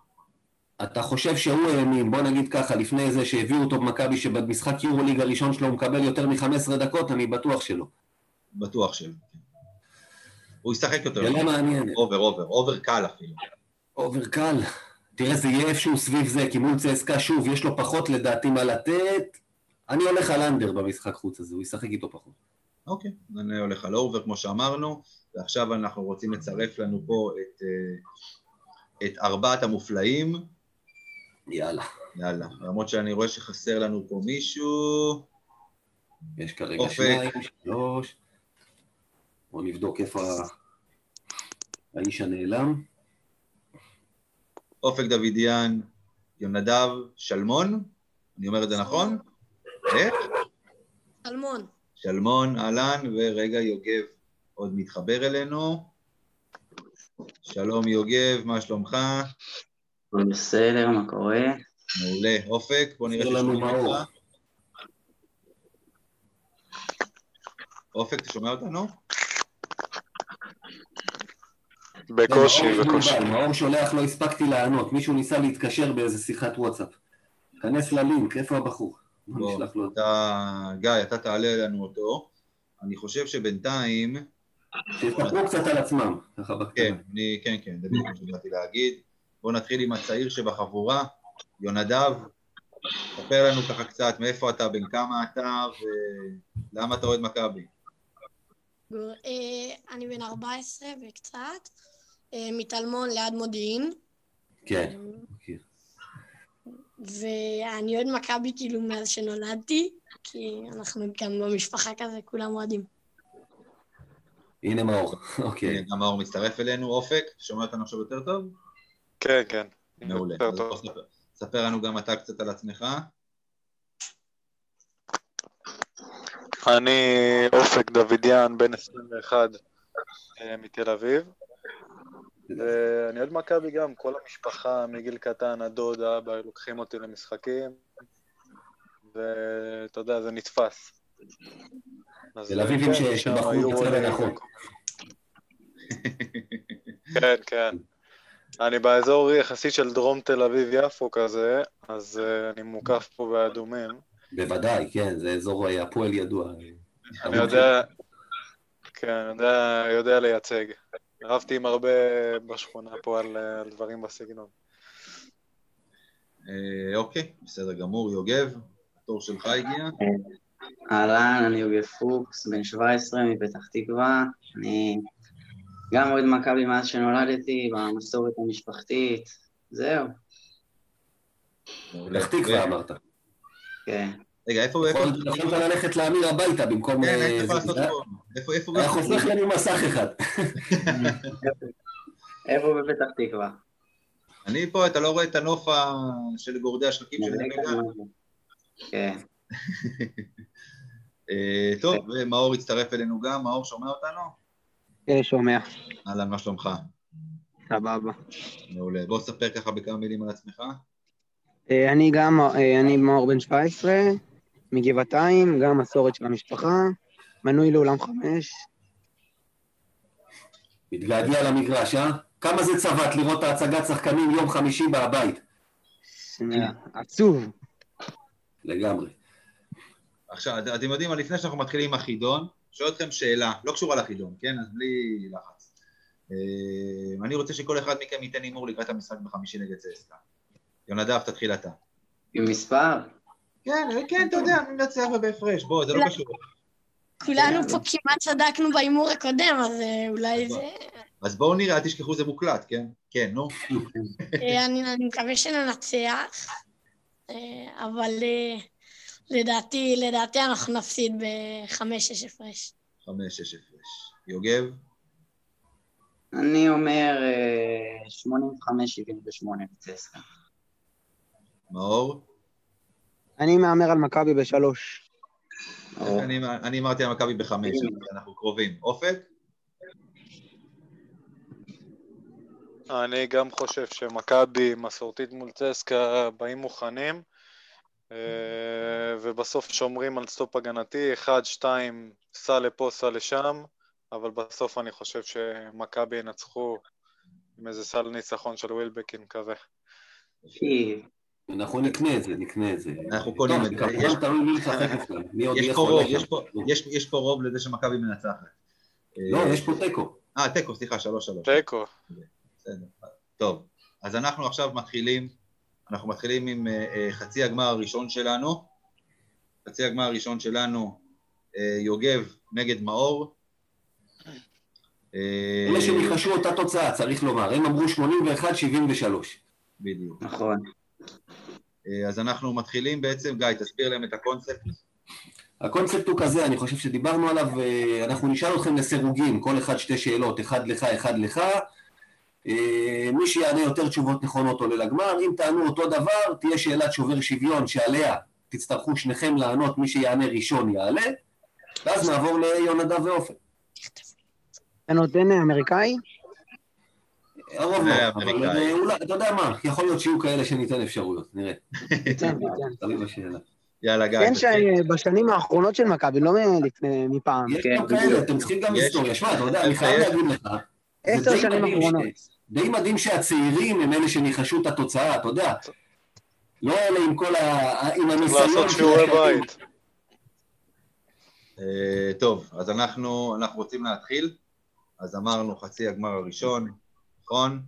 אתה חושב שהוא האמין, בוא נגיד ככה, לפני זה שהביאו אותו במכבי, שבמשחק יורוליג הראשון שלו הוא מקבל יותר מ-חמש עשרה דקות, אני בטוח שלא. בטוח שלא. הוא ישחק יותר. זה לא מעניין. אובר, אובר, אובר קל אפילו. אובר קל. תראה, זה יהיה איפשהו סביב זה, כי מול צסקה שוב, יש לו פחות לדעתי מה לתת. אני הולך על אנדר במשחק חוץ הזה, הוא ישחק איתו פחות. אוקיי, אני הולך על אובר, כמו שאמרנו, ועכשיו אנחנו רוצים לצרף לנו פה את, את ארבעת המופלאים. יאללה. יאללה, למרות שאני רואה שחסר לנו פה מישהו. יש כרגע אופק. שניים, שלוש. בוא נבדוק איפה האיש הנעלם. אופק דוידיאן, יונדב שלמון, אני אומר את זה נכון? איך? שלמון. שלמון, אלן, ורגע יוגב עוד מתחבר אלינו. שלום יוגב, מה שלומך? בסדר, מה קורה? מעולה, אופק, בוא נראה ששומעים אותך. אופק, אתה שומע אותנו? בקושי, בקושי. מאור שולח, לא הספקתי לענות, מישהו ניסה להתקשר באיזה שיחת וואטסאפ. כנס ללינק, איפה הבחור? גיא, אתה תעלה לנו אותו. אני חושב שבינתיים... שיתפרו קצת על עצמם. כן, כן, כן, זה בדיוק שבאתי להגיד. בואו נתחיל עם הצעיר שבחבורה, יונדב, תספר לנו ככה קצת, מאיפה אתה, בן כמה אתה, ולמה אתה אוהד מכבי? אני בן ארבע עשרה וקצת, מתלמון ליד מודיעין. כן, מכיר. ואני אוהד מכבי כאילו מאז שנולדתי, כי אנחנו גם במשפחה כזה, כולם אוהדים. הנה מאור, אוקיי. גם מאור מצטרף אלינו, אופק, שומע אותנו עכשיו יותר טוב? כן, כן. מעולה. ספר לנו גם אתה קצת על עצמך. אני אופק דוידיאן, בן עשרים ואחת מתל אביב. אני עוד מכבי גם, כל המשפחה מגיל קטן, הדוד, האבא, לוקחים אותי למשחקים, ואתה יודע, זה נתפס. תל אביבים שבחרו בצד הנכון. כן, כן. אני באזור יחסית של דרום תל אביב-יפו כזה, אז אני מוקף פה באדומים. בוודאי, כן, זה אזור הפועל ידוע. אני יודע, כן, יודע לייצג. רבתי עם הרבה בשכונה פה על דברים בסגנון. אוקיי, בסדר גמור. יוגב, התור שלך הגיע. אהלן, אני יוגב פוקס, בן שבע עשרה מפתח תקווה. אני... גם עוד מכבי מאז שנולדתי, במסורת המשפחתית, זהו. פתח תקווה אמרת. כן. רגע, איפה... יכולת ללכת לאמיר הביתה במקום... כן, איפה לעשות פה? איפה... היה חוסך לנו מסך אחד. איפה בפתח תקווה? אני פה, אתה לא רואה את הנוף של גורדי השחקים של נגדה? כן. טוב, ומאור הצטרף אלינו גם, מאור שומע אותנו? כן, שומע. אהלן, מה שלומך? סבבה. מעולה. בוא ספר ככה בכמה מילים על עצמך. אני גם, אני מאור בן שבע עשרה, מגבעתיים, גם מסורת של המשפחה, מנוי לאולם חמש. מתגעגע למגרש, אה? כמה זה צוות לראות את ההצגת שחקנים יום חמישי בבית? עצוב. לגמרי. עכשיו, אתם יודעים, לפני שאנחנו מתחילים עם החידון, שואל אתכם שאלה, לא קשורה לחידון, כן? אז בלי לחץ. אני רוצה שכל אחד מכם ייתן הימור לקראת המשחק בחמישי נגד צסקה. יונדב, תתחיל אתה. עם מספר? כן, כן, אתה יודע, אני נצח ובהפרש, בוא, זה לא קשור. כולנו פה כמעט צדקנו בהימור הקודם, אז אולי זה... אז בואו נראה, אל תשכחו, זה מוקלט, כן? כן, נו. אני מקווה שננצח, אבל לדעתי, לדעתי אנחנו נפסיד ב-חמש שש הפרש. חמש שש הפרש. יוגב? אני אומר שמונים וחמש שבעים ושמונה בצסקה. מאור? אני מאמר על מכבי בשלוש. אני אמרתי על מכבי בחמש, אנחנו קרובים. אופק? אני גם חושב שמכבי מסורתית מול צסקה באים מוכנים, ובסוף שומרים על סטופ הגנתי, אחד, שתיים, סע לפה, סע לשם, אבל בסוף אני חושב שמכבי ינצחו עם איזה סל ניצחון של ווילבק, אני מקווה. אנחנו נקנה את זה, נקנה את זה. אנחנו קונים את זה. יש פה רוב לזה שמכבי מנצחת. לא, יש פה טקו. אה, טקו, סליחה, שלוש שלוש. טקו. טוב, אז אנחנו עכשיו מתחילים, אנחנו מתחילים עם חצי הגמר הראשון שלנו. חצי הגמר הראשון שלנו, יוגב נגד מאור. אלה שמחשו אותה תוצאה, צריך לומר. הם אמרו שמונים ואחת שבעים ושלוש. בדיוק. נכון. אז אנחנו מתחילים בעצם, גיא, תסביר להם את הקונספט. הקונספט הוא כזה, אני חושב שדיברנו עליו, אנחנו נשאל אתכם לסירוגים, כל אחד שתי שאלות, אחד לך, אחד לך, מי שיענה יותר תשובות נכונות עולה לגמר, אם תענו אותו דבר, תהיה שאלת שובר שוויון שעליה תצטרכו שניכם לענות, מי שיענה ראשון יעלה, ואז נעבור ליונדב ואופן. אתה נותן אמריקאי? הרוב לא, אבל אתה יודע מה, יכול להיות שיהיו כאלה שניתן אפשרויות, נראה. ניתן, ניתן. יאללה, גיא. כן שבשנים האחרונות של מכבי, לא מפעם. יש גם כאלה, אתם צריכים גם היסטוריה. שמע, אתה יודע, אני חייב להגיד לך. עשר שנים האחרונות. די מדהים שהצעירים הם אלה שניחשו את התוצאה, אתה יודע. לא אלה עם כל ה... עם הניסיון... לעשות שיעורי בית. טוב, אז אנחנו רוצים להתחיל. אז אמרנו חצי הגמר הראשון. נכון?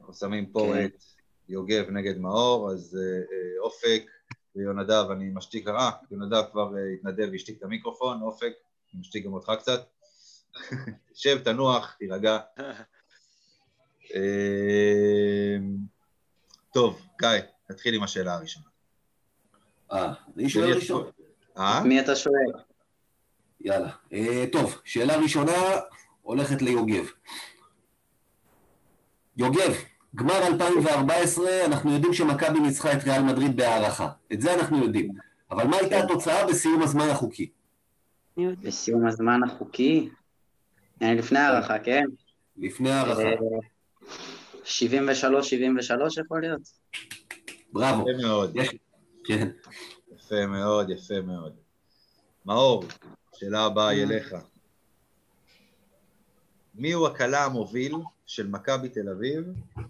אנחנו שמים פה כן. את יוגב נגד מאור, אז אה, אופק ויונדב, אני משתיק לרעה, יונדב כבר אה, התנדב והשתיק את המיקרופון, אופק, אני משתיק גם אותך קצת, שב, תנוח, תירגע. אה, טוב, גיא, נתחיל עם השאלה הראשונה. אה, אני שואל ראשון. אה? מי אתה שואל? יאללה, אה, טוב, שאלה ראשונה הולכת ליוגב. יוגב, גמר אלפיים וארבע עשרה, אנחנו יודעים שמכבי ניצחה את ריאל מדריד בהערכה. את זה אנחנו יודעים. אבל מה הייתה התוצאה בסיום הזמן החוקי? בסיום הזמן החוקי? לפני הערכה, כן? לפני הערכה. שבעים ושלוש שבעים ושלוש יכול להיות. בראבו. יפה מאוד. כן. יפה מאוד, יפה מאוד. מאור, שאלה הבאה אליך. מי הוא הקלה המוביל של מכבי תל אביב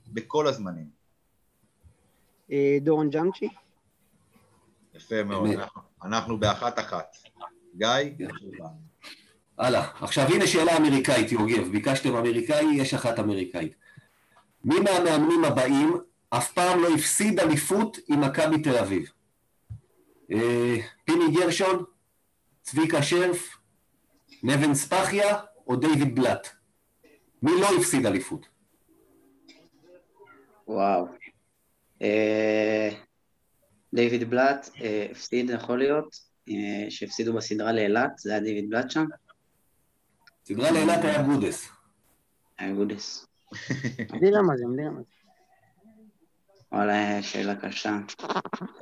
בכל הזמנים? דורון ג'אמצ'י. יפה מאוד, אנחנו באחת אחת. גיא? הלאה, עכשיו הנה שאלה אמריקאית, יוגב, ביקשתם אמריקאי, יש אחת אמריקאית. מי מהמאמנים הבאים אף פעם לא הפסיד אליפות עם מכבי תל אביב? פיני גרשון, צביקה שרף, נבן ספחיה או דיוויד בלאט? מי לא הפסיד אליפות? וואו. דיוויד בלאט הפסיד, יכול להיות, שהפסידו בסדרה לאילת, זה היה דיוויד בלאט שם. סדרה לאילת היה גודס. היה גודס. מדי למה זה, מדי למה זה. וואלה, שאלה קשה.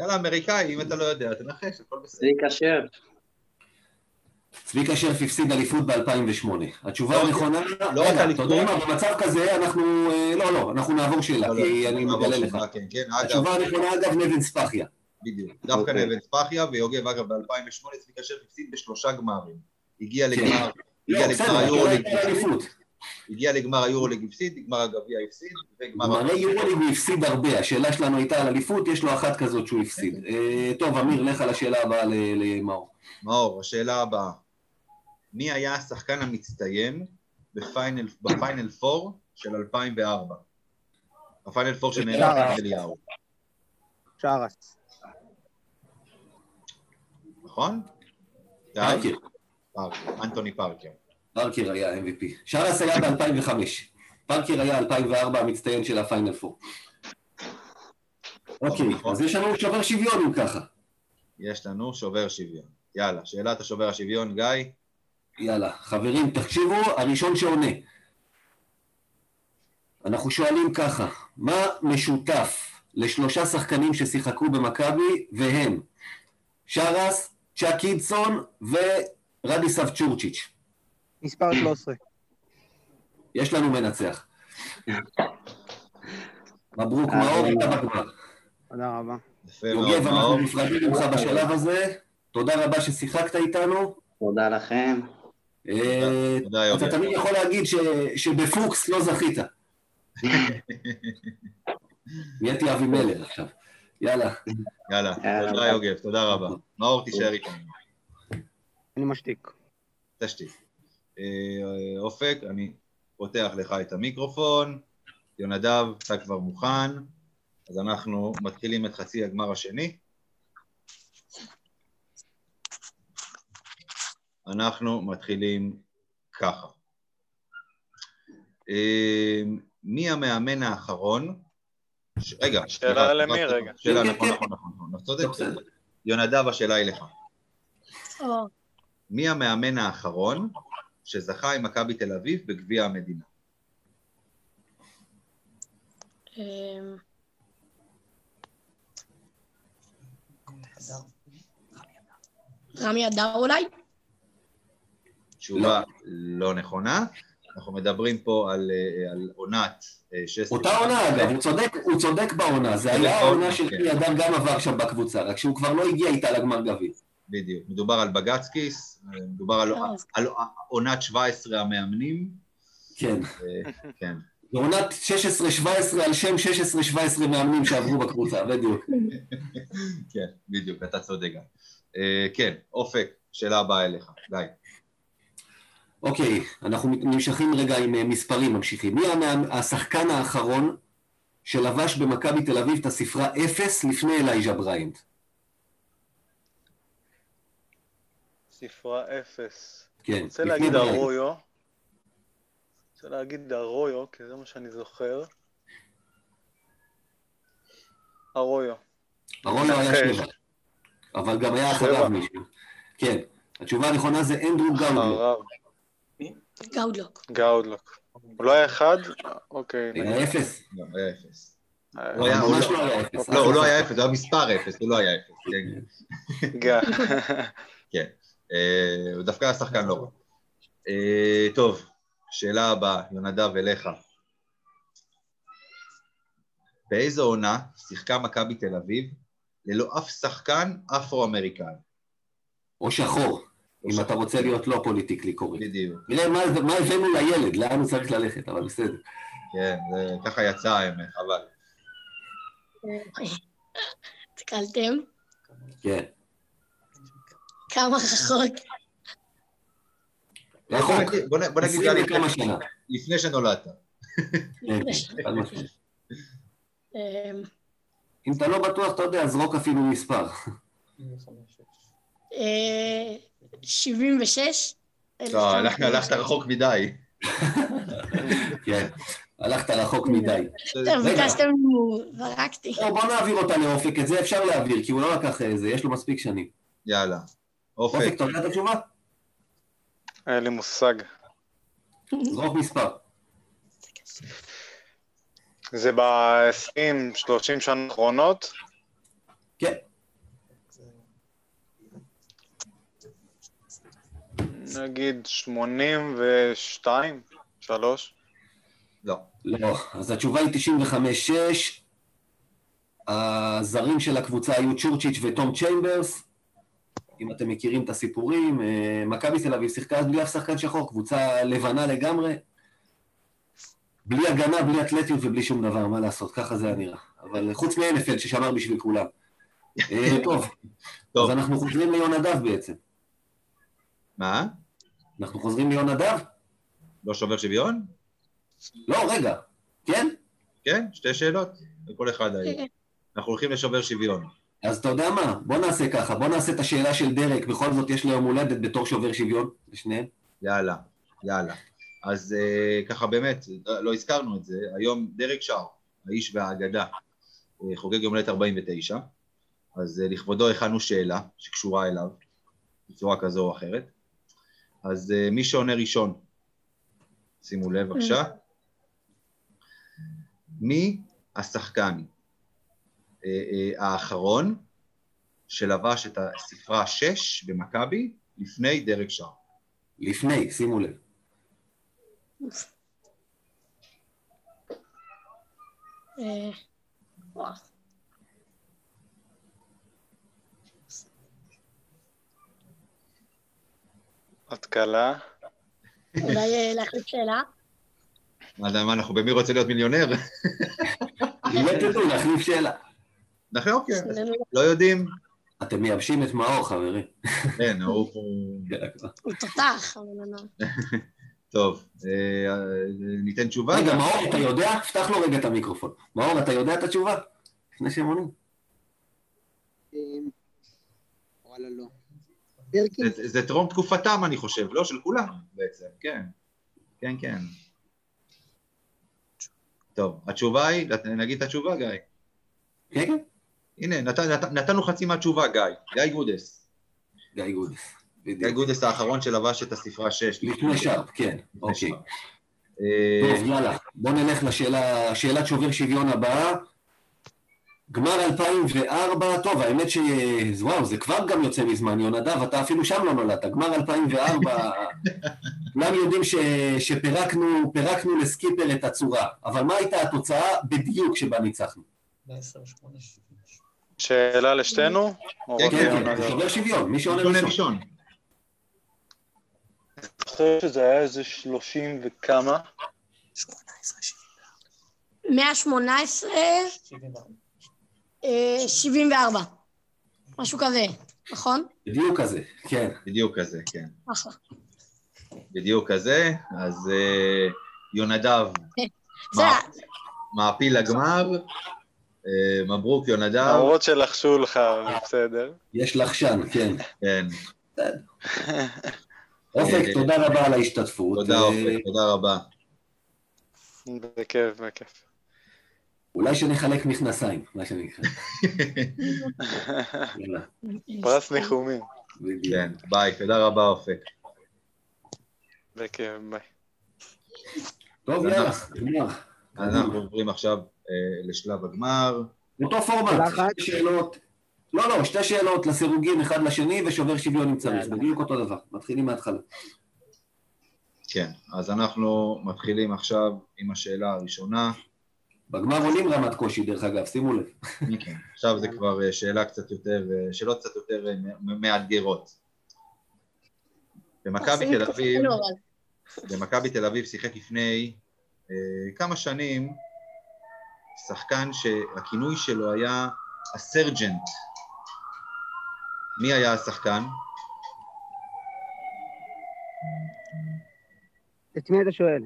יאללה, אמריקאי, אם אתה לא יודע, תנחש, הכל בסדר. צביקה שרף. צביקה שרף הפסיד אליפות ב-אלפיים ושמונה. התשובה הנכונה... לא רק אליפות. במצב כזה אנחנו... לא, לא, אנחנו נעבור שאלה, כי אני מגלה לך. התשובה הנכונה, אגב, נבן ספחיה. בדיוק. דווקא נבן ספחיה, ויוגב, אגב, ב-אלפיים ושמונה צביקה שרף הפסיד בשלושה גמרים. הגיע לגמר... לא, בסדר, השאלה הייתה אליפות. הגיע לגמר היורוליג הפסיד, גמר הגביע הפסיד, וגמר... הרי יורוליג הוא הפסיד הרבה, השאלה שלנו הייתה על אליפות, יש לו אחת כזאת שהוא הפסיד. טוב, אמיר, לך לשאלה הבאה למאור. מאור, השאלה הבאה. מי היה השחקן המצטיין בפיינל, בפיינל פור של אלפיים וארבע. הפיינל פור שנערך באליהו. שרס. נכון? פארקר. אנטוני פארקר. פארקר היה אם וי פי. שרס היה ב-אלפיים וחמש. פארקר היה אלפיים וארבע המצטיין של הפיינל פור. אוקיי, אז יש לנו שובר שוויון אם ככה. יש לנו שובר שוויון. יאללה, שאלת השובר השוויון, גיא. יאללה, חברים, תקשיבו, הראשון שעונה. אנחנו שואלים ככה, מה משותף לשלושה שחקנים ששיחקו במכבי, והם שרס, צ'ק קידסון ורדיסאב צ'ורצ'יץ'? מספר שלוש עשרה. יש לנו מנצח. מברוק מאור, אתה בגמר. תודה רבה. יוגב, אנחנו נפרדים ממך בשלב הזה. תודה רבה ששיחקת איתנו. תודה לכם. אתה תמיד יכול להגיד שבפוקס לא זכית. נהייתי אבי מלר עכשיו. יאללה. יאללה. תודה יוגב, תודה רבה. מאור, תישאר איתנו. אני משתיק. תשתיק. אופק, אני פותח לך את המיקרופון. יונדב, אתה כבר מוכן. אז אנחנו מתחילים את חצי הגמר השני. אנחנו מתחילים ככה. מי המאמן האחרון? רגע. שאלה למי רגע. שאלה נכון, נכון, נכון. נצודק. יונדב, השאלה היא לך. מי המאמן האחרון שזכה עם מכבי תל אביב בגביע המדינה? רמי אדר אולי? תשובה לא נכונה. אנחנו מדברים פה על עונת שש עשרה. אותה עונה, אגב, הוא צודק בעונה. זה היה העונה של רמי אדר גם עבר שם בקבוצה, רק שהוא כבר לא הגיע איתה לגמר גביע. בדיוק. מדובר על בגצקיס, מדובר על עונת שבע עשרה המאמנים. כן. כן. בעונת שש עשרה שבע עשרה על שם שש עשרה שבע עשרה מאמנים שעברו בקבוצה, בדיוק. כן, בדיוק, אתה צודק. כן, אופק, שאלה הבאה אליך, די. אוקיי, אנחנו נמשכים רגע עם מספרים, ממשיכים. מי השחקן האחרון שלבש במכבי תל אביב את הספרה אפס לפני אלייג'ה בריינט? ספרה אפס. כן. רוצה להגיד ארויו. רוצה להגיד ארויו, כי זה מה שאני זוכר. ארויו. ארויו היה שלושה. אבל גם היה אחריו מישהו. כן. התשובה הנכונה זה אנדרו גאודלוק. גאודלוק. גאודלוק. הוא לא היה אחד? אוקיי. היה אפס. לא, היה אפס. הוא ממש לא היה אפס. לא, הוא לא היה אפס, הוא היה מספר אפס, הוא לא היה אפס. גא. כן. הוא דווקא השחקן לא רע. טוב, שאלה הבאה, יונדב אליך. באיזו עונה שיחקה מכבי תל אביב ללא אף שחקן אפרו-אמריקאי? או שחור, אם אתה רוצה להיות לא פוליטיקלי קורקט. בדיוק. מה הבאנו לילד, לאן הוא צריך ללכת, אבל בסדר. כן, ככה יצא האמת, אבל... התקלתם? כן. כמה רחוק. רחוק. בוא נגיד לפני שנולדת. אם אתה לא בטוח, אתה יודע, זרוק אפילו מספר. שבעים ושש. לא, הלכת רחוק מדי. כן, הלכת רחוק מדי. טוב, ביקשתם, ורקתי. בוא נעביר אותה לאופק, את זה אפשר להעביר, כי הוא לא לקח איזה, יש לו מספיק שנים. יאללה. אופק, אתה יודע את התשובה? היה לי מושג. זרוק מספר. זה ב-עשרים שלושים שנה אחרונות? כן. נגיד שמונים ושתיים? שלוש? לא. לא, אז התשובה היא תשעים וחמש שש. הזרים של הקבוצה היו צ'ורצ'יץ' וטום צ'יימברס. אם אתם מכירים את הסיפורים, מכבי תל אביב שיחקה בלי אף שחקן שחור, קבוצה לבנה לגמרי. בלי הגנה, בלי אתלטיות ובלי שום דבר, מה לעשות, ככה זה נראה. אבל חוץ מהנפל ששמר בשביל כולם. טוב, אז אנחנו חוזרים ליונדב בעצם. מה? אנחנו חוזרים ליונדב? לא שובר שוויון? לא, רגע. כן? כן, שתי שאלות. כל אחד היה. אנחנו הולכים לשובר שוויון. אז אתה יודע מה? בוא נעשה ככה. בוא נעשה את השאלה של דרק. בכל זאת יש לי יום הולדת בתור שובר שוויון לשניהם. יאללה, יאללה. אז ככה באמת, לא הזכרנו את זה. היום דרק שר, האיש והאגדה, חוגג יום הולדת ארבעים ותשע. אז לכבודו הכנו שאלה שקשורה אליו, בצורה כזו או אחרת. אז מי שעונה ראשון, שימו לב, בבקשה. מי השחקן האחרון שלבש את הספרה שש במכבי לפני דרק שר? לפני, שימו לב. וואו. עוד קלה. אולי להחליט שאלה? מה, אנחנו במי רוצה להיות מיליונר? לא תדעו, להחליף שאלה. נכון, אוקיי, לא יודעים. אתם מייבשים את מאור, חברים. כן, הוא... הוא תותח, אבל לא. טוב, ניתן תשובה. רגע, מאור, אתה יודע? פתח לו רגע את המיקרופון. מאור, אתה יודע את התשובה? לפני שהם עונים. וואלה, לא. זה טרום תקופתם, אני חושב, לא? של כולם, בעצם, כן. כן, כן. טוב, התשובה היא, נגיד את התשובה, גיא. כן? הנה, נתנו חצי מהתשובה, גיא. גיא גודס. גיא גודס. גיא גודס האחרון שלבש את הספרה שש. לפני שעה, כן. אוקיי. טוב, יאללה. בואו נלך לשאלה, שאלת שובר שוויון הבאה. גמר אלפיים וארבע, טוב, האמת ש... וואו, זה כבר גם יוצא מזמן, יונדב, אתה אפילו שם לא נולדת, גמר אלפיים וארבע, כולם יודעים ש... שפרקנו, פרקנו לסקיפר את הצורה, אבל מה הייתה התוצאה בדיוק שבה ניצחנו? שאלה לשתינו? כן, כן, זה שובר שוויון, מי שעונה ראשון. אני חושב שזה היה איזה שלושים וכמה? מאה שמונה עשרה... שבעים וארבע, משהו כזה, נכון? בדיוק כזה, כן. בדיוק כזה, כן. אחלה. בדיוק כזה, אז יונדב, מעפיל הגמר, מברוק יונדב. למרות שלחשו לך, בסדר. יש לחשן, כן. כן. אופק, תודה רבה על ההשתתפות. תודה אופק, תודה רבה. בכיף, בכיף. אולי שנחלק מכנסיים, מה שנקרא. פרס ניחומים. כן, ביי, תודה רבה, אופק. בכיף, ביי. טוב, יאללה, גמר. אנחנו עוברים עכשיו לשלב הגמר. אותו פורמט, שתי שאלות. לא, לא, שתי שאלות לסירוגים אחד לשני ושובר שוויון אם צריך, בדיוק אותו דבר. מתחילים מההתחלה. כן, אז אנחנו מתחילים עכשיו עם השאלה הראשונה. בגמר עולים רמת קושי, דרך אגב, שימו לב. עכשיו זה כבר שאלה קצת יותר, שאלות קצת יותר מאתגרות. במכבי תל אביב, במכבי תל אביב שיחק לפני כמה שנים, שחקן שהכינוי שלו היה הסרג'נט. מי היה השחקן? את מי אתה שואל?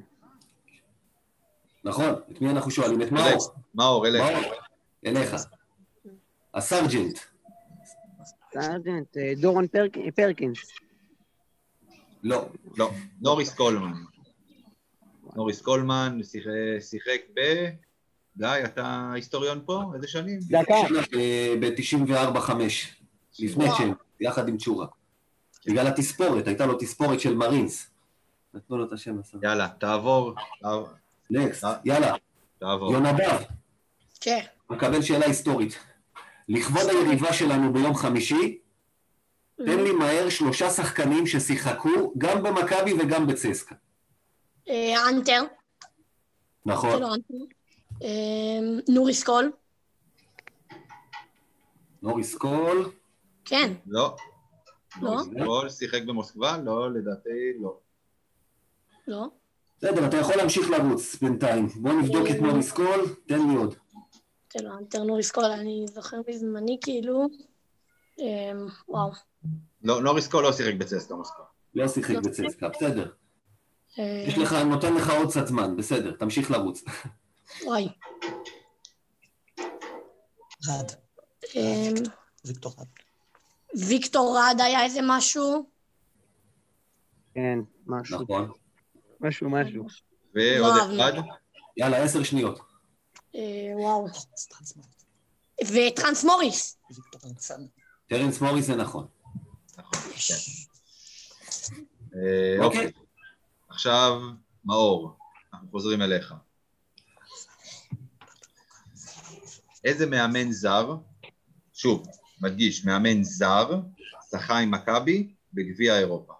נכון, את מי אנחנו שואלים? את מאור. מאור, אליך. אליך. הסרג'נט. סרג'נט, דורון פרקינס. לא, לא. נוריס קולמן. נוריס קולמן שיחק ב... גיא, אתה היסטוריון פה? איזה שנים? ב-תשעים וארבע חמש. לפני שם, יחד עם צ'ורה. בגלל התספורת, הייתה לו תספורת של מרינס. נתנו לו את השם. יאללה, תעבור... נקסט, יאללה, יונדב, מקבל שאלה היסטורית. לכבוד היריבה שלנו ביום חמישי, תן לי מהר שלושה שחקנים ששיחקו גם במכבי וגם בצסקה. אנטר. נכון. נוריס קול. נוריס קול. כן. לא. נוריס קול שיחק במוסקבה? לא, לדעתי לא. לא. בסדר, אתה יכול להמשיך לרוץ בינתיים. בוא נבדוק את נוריס קול, תן לי עוד. תן לו, אנטר נוריס קול, אני זוכר בזמני כאילו... וואו. לא, נוריס קול לא שיחק בצסקה, מוסקבה. לא שיחק בצסקה, בסדר. יש לך, נותן לך עוד קצת זמן, בסדר, תמשיך לרוץ. וואי. רד. ויקטור רד. ויקטור רד היה איזה משהו? כן, משהו. נכון. משהו, משהו. ועוד אחד? יאללה, עשר שניות. וואו. וטרנס מוריס. טרנס מוריס זה נכון. נכון, כן. אוקיי. עכשיו, מאור, אנחנו חוזרים אליך. איזה מאמן זר, שוב, מדגיש, מאמן זר, שחה עם מכבי בגביע אירופה.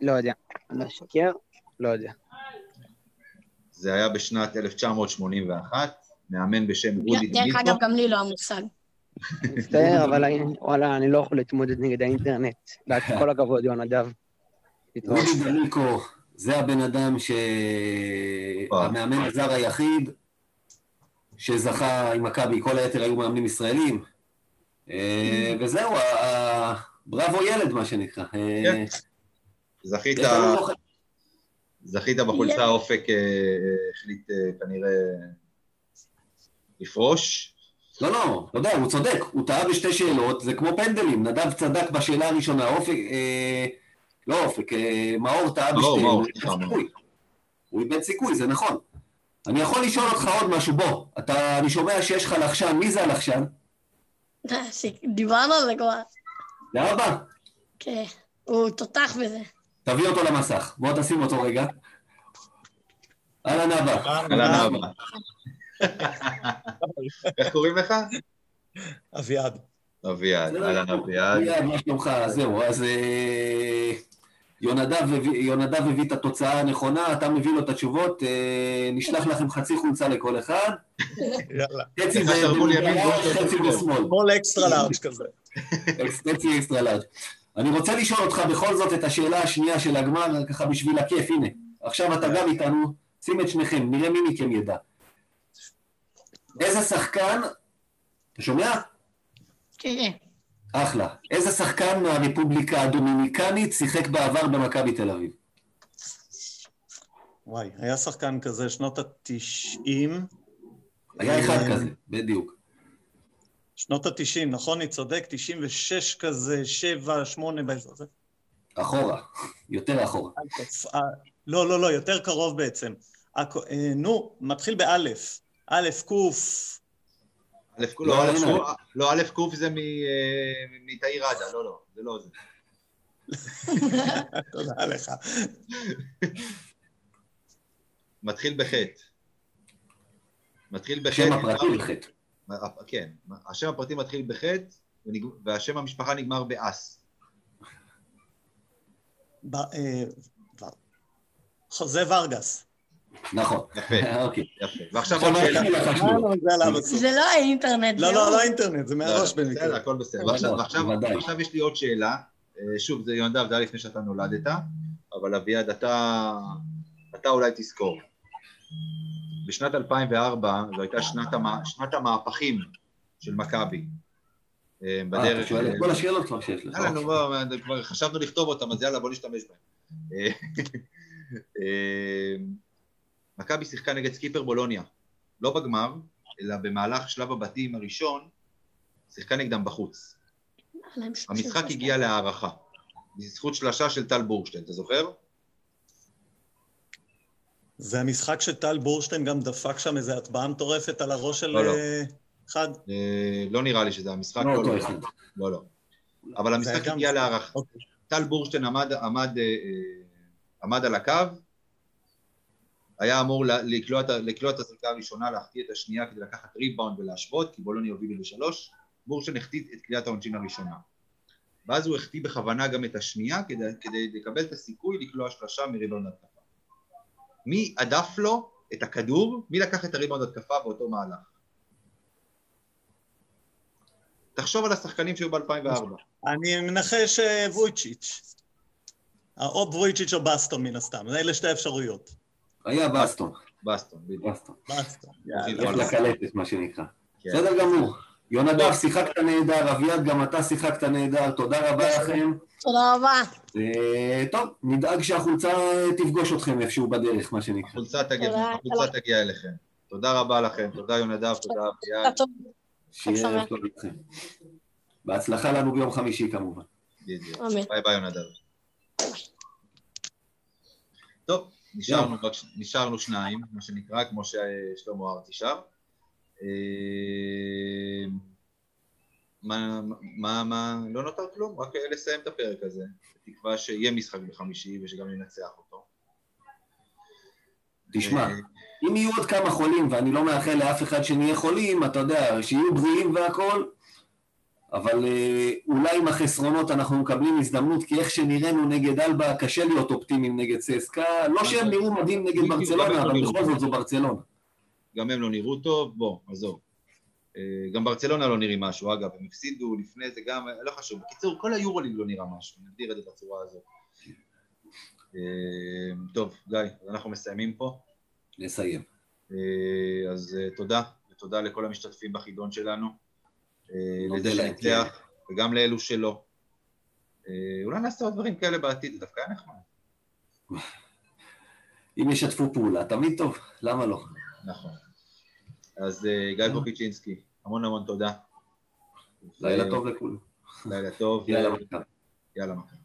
לא יודע, אני אשקר, לא יודע. זה היה בשנת אלף תשע מאות שמונים ואחת, מאמן בשם רודי דמיטרוב. דרך אגב, גם לי לא המושג. מצטער, אבל וואלה, אני לא יכול להתמודד נגד האינטרנט. כל הכבוד, יונדב. רודי דמיטרוב, זה הבן אדם שהמאמן הזר היחיד שזכה עם מכבי, כל היתר היו מאמנים ישראלים. וזהו, בראבו ילד, מה שנקרא. זכית... זכית בחולצה אופק, החליט כנראה לפרוש. לא, לא, לא יודע, הוא צודק, הוא טעה בשתי שאלות, זה כמו פנדלים, נדב צדק בשאלה הראשונה, אופק, לא אופק, מאור טעה בשתי, הוא איבד סיכוי, הוא איבד סיכוי, זה נכון. אני יכול לשאול אותך עוד משהו, בוא, אני שומע שיש לך לחשן, מי זה הלחשן? דיברנו על זה כבר. לאבא? כן, הוא תותח בזה. תביא אותו למסך, בואו תשים אותו רגע. אהלן אבא. אהלן אבא. איך קוראים לך? אביעד. אביעד, אהלן אביעד. אביעד, מה שלומך? זהו, אז יונדב הביא את התוצאה הנכונה, אתה מביא לו את התשובות, נשלח לכם חצי חולצה לכל אחד. חצי בשמאל. כל אקסטרה לארג' כזה. חצי אקסטרה לארג'. אני רוצה לשאול אותך בכל זאת את השאלה השנייה של הגמר, ככה בשביל הכיף, הנה. עכשיו אתה גם איתנו, שים את שניכם, נראה מי מכם ידע. איזה שחקן, אתה שומע? כן. אחלה. איזה שחקן מהרפובליקה הדומיניקנית שיחק בעבר במכבי תל אביב? וואי, היה שחקן כזה שנות ה-תשעים. היה אחד כזה, בדיוק. שנות ה-תשעים, נכון? נצדק, תשעים ושש כזה, שבע, שמונה, באזור הזה. אחורה, יותר אחורה. לא, לא, לא, יותר קרוב בעצם. נו, מתחיל באלף. אלף קוף. אלף קוף, לא, אלף קוף זה מתאיר עדה, לא, לא, זה לא זה. תודה לך. מתחיל בחטא. מתחיל בחטא. שם הפרטי בחטא. כן, השם הפרטי מתחיל בחטא, והשם המשפחה נגמר באס. חוזה ורגס. נכון. יפה, אוקיי. ועכשיו עוד שאלה. זה לא האינטרנט. לא, לא, לא האינטרנט, זה מהראש במקרה. בסדר, הכל בסדר. ועכשיו יש לי עוד שאלה. שוב, זה יונדב, זה היה לפני שאתה נולדת, אבל אביעד, אתה אולי תזכור. בשנת אלפיים וארבע, זו הייתה שנת המהפכים של מכבי. אה, אתה שואל את כל השאלות כבר שיש לך. יאללה, כבר חשבנו לכתוב אותם, אז יאללה, בוא נשתמש בהם. מכבי שיחקה נגד סקיפר בולוניה. לא בגמר, אלא במהלך שלב הבתים הראשון, שיחקה נגדם בחוץ. המשחק הגיע להערכה. בזכות שלשה של טל בורשטיין, אתה זוכר? זה המשחק שטל בורשטיין גם דפק שם איזו הטבעה מטורפת על הראש של אחד? לא נראה לי שזה המשחק. לא, לא, לא. לא. אבל המשחק הגיע להערכה. טל בורשטיין עמד על הקו, היה אמור לקלוע את הזריקה הראשונה, להחטיא את השנייה כדי לקחת ריבאונד ולהשוות, כי בולוני הובילו לשלוש, בורשטיין החטיא את קליעת העונשין הראשונה. ואז הוא החטיא בכוונה גם את השנייה, כדי לקבל את הסיכוי לקלוע שלושה מריבאונד התקפה. מי עדף לו את הכדור? מי לקח את הריבאונד התקפה באותו מהלך? תחשוב על השחקנים שהיו ב-אלפיים וארבע. אני מנחש וויצ'יץ'. או וויצ'יץ' או בסטון מן הסתם. אלה שתי אפשרויות. היה בסטון. בסטון, בדיוק. בסטון. יש לה קלטת, מה שנקרא. בסדר גמור. יונדב, שיחקת נהדר, אביעד, גם אתה שיחקת נהדר, תודה רבה לכם. תודה רבה. טוב, נדאג שהחולצה תפגוש אתכם איפשהו בדרך, מה שנקרא. החולצה תגיע אליכם. תודה רבה לכם, תודה יונדב, תודה אביעד. שיהיה ערב טוב לכם. בהצלחה לנו ביום חמישי כמובן. ביי ביי יונדב. טוב, נשארנו שניים, מה שנקרא, כמו ששלמה ארצי שר. מה, מה, מה, לא נותר כלום, רק לסיים את הפרק הזה, בתקווה שיהיה משחק בחמישי ושגם ננצח אותו. תשמע, אם יהיו עוד כמה חולים, ואני לא מאחל לאף אחד שנהיה חולים, אתה יודע, שיהיו בריאים והכל, אבל אולי עם החסרונות אנחנו מקבלים הזדמנות, כי איך שנראינו נגד אלבה, קשה להיות אופטימיים נגד ססקה, לא שהם נראו מדהים נגד ברצלונה, אבל בכל זאת זו ברצלונה. גם הם לא נראו טוב, בוא, עזוב. גם ברצלונה לא נראים משהו, אגב, הם הפסידו לפני זה גם, לא חשוב. בקיצור, כל היורוליג לא נראה משהו, נגדיר את זה בצורה הזאת. טוב, גיא, אז אנחנו מסיימים פה. נסיים. אז תודה, ותודה לכל המשתתפים בחידון שלנו. לזה שנצליח, וגם לאלו שלא. אולי נעשה עוד דברים כאלה בעתיד, זה דווקא נחמד. אם ישתפו פעולה, תמיד טוב, למה לא? נכון. אז גיא קופיצ'ינסקי, המון המון תודה. לילה טוב לכולם. לילה טוב. יאללה מכבי. יאללה מכבי.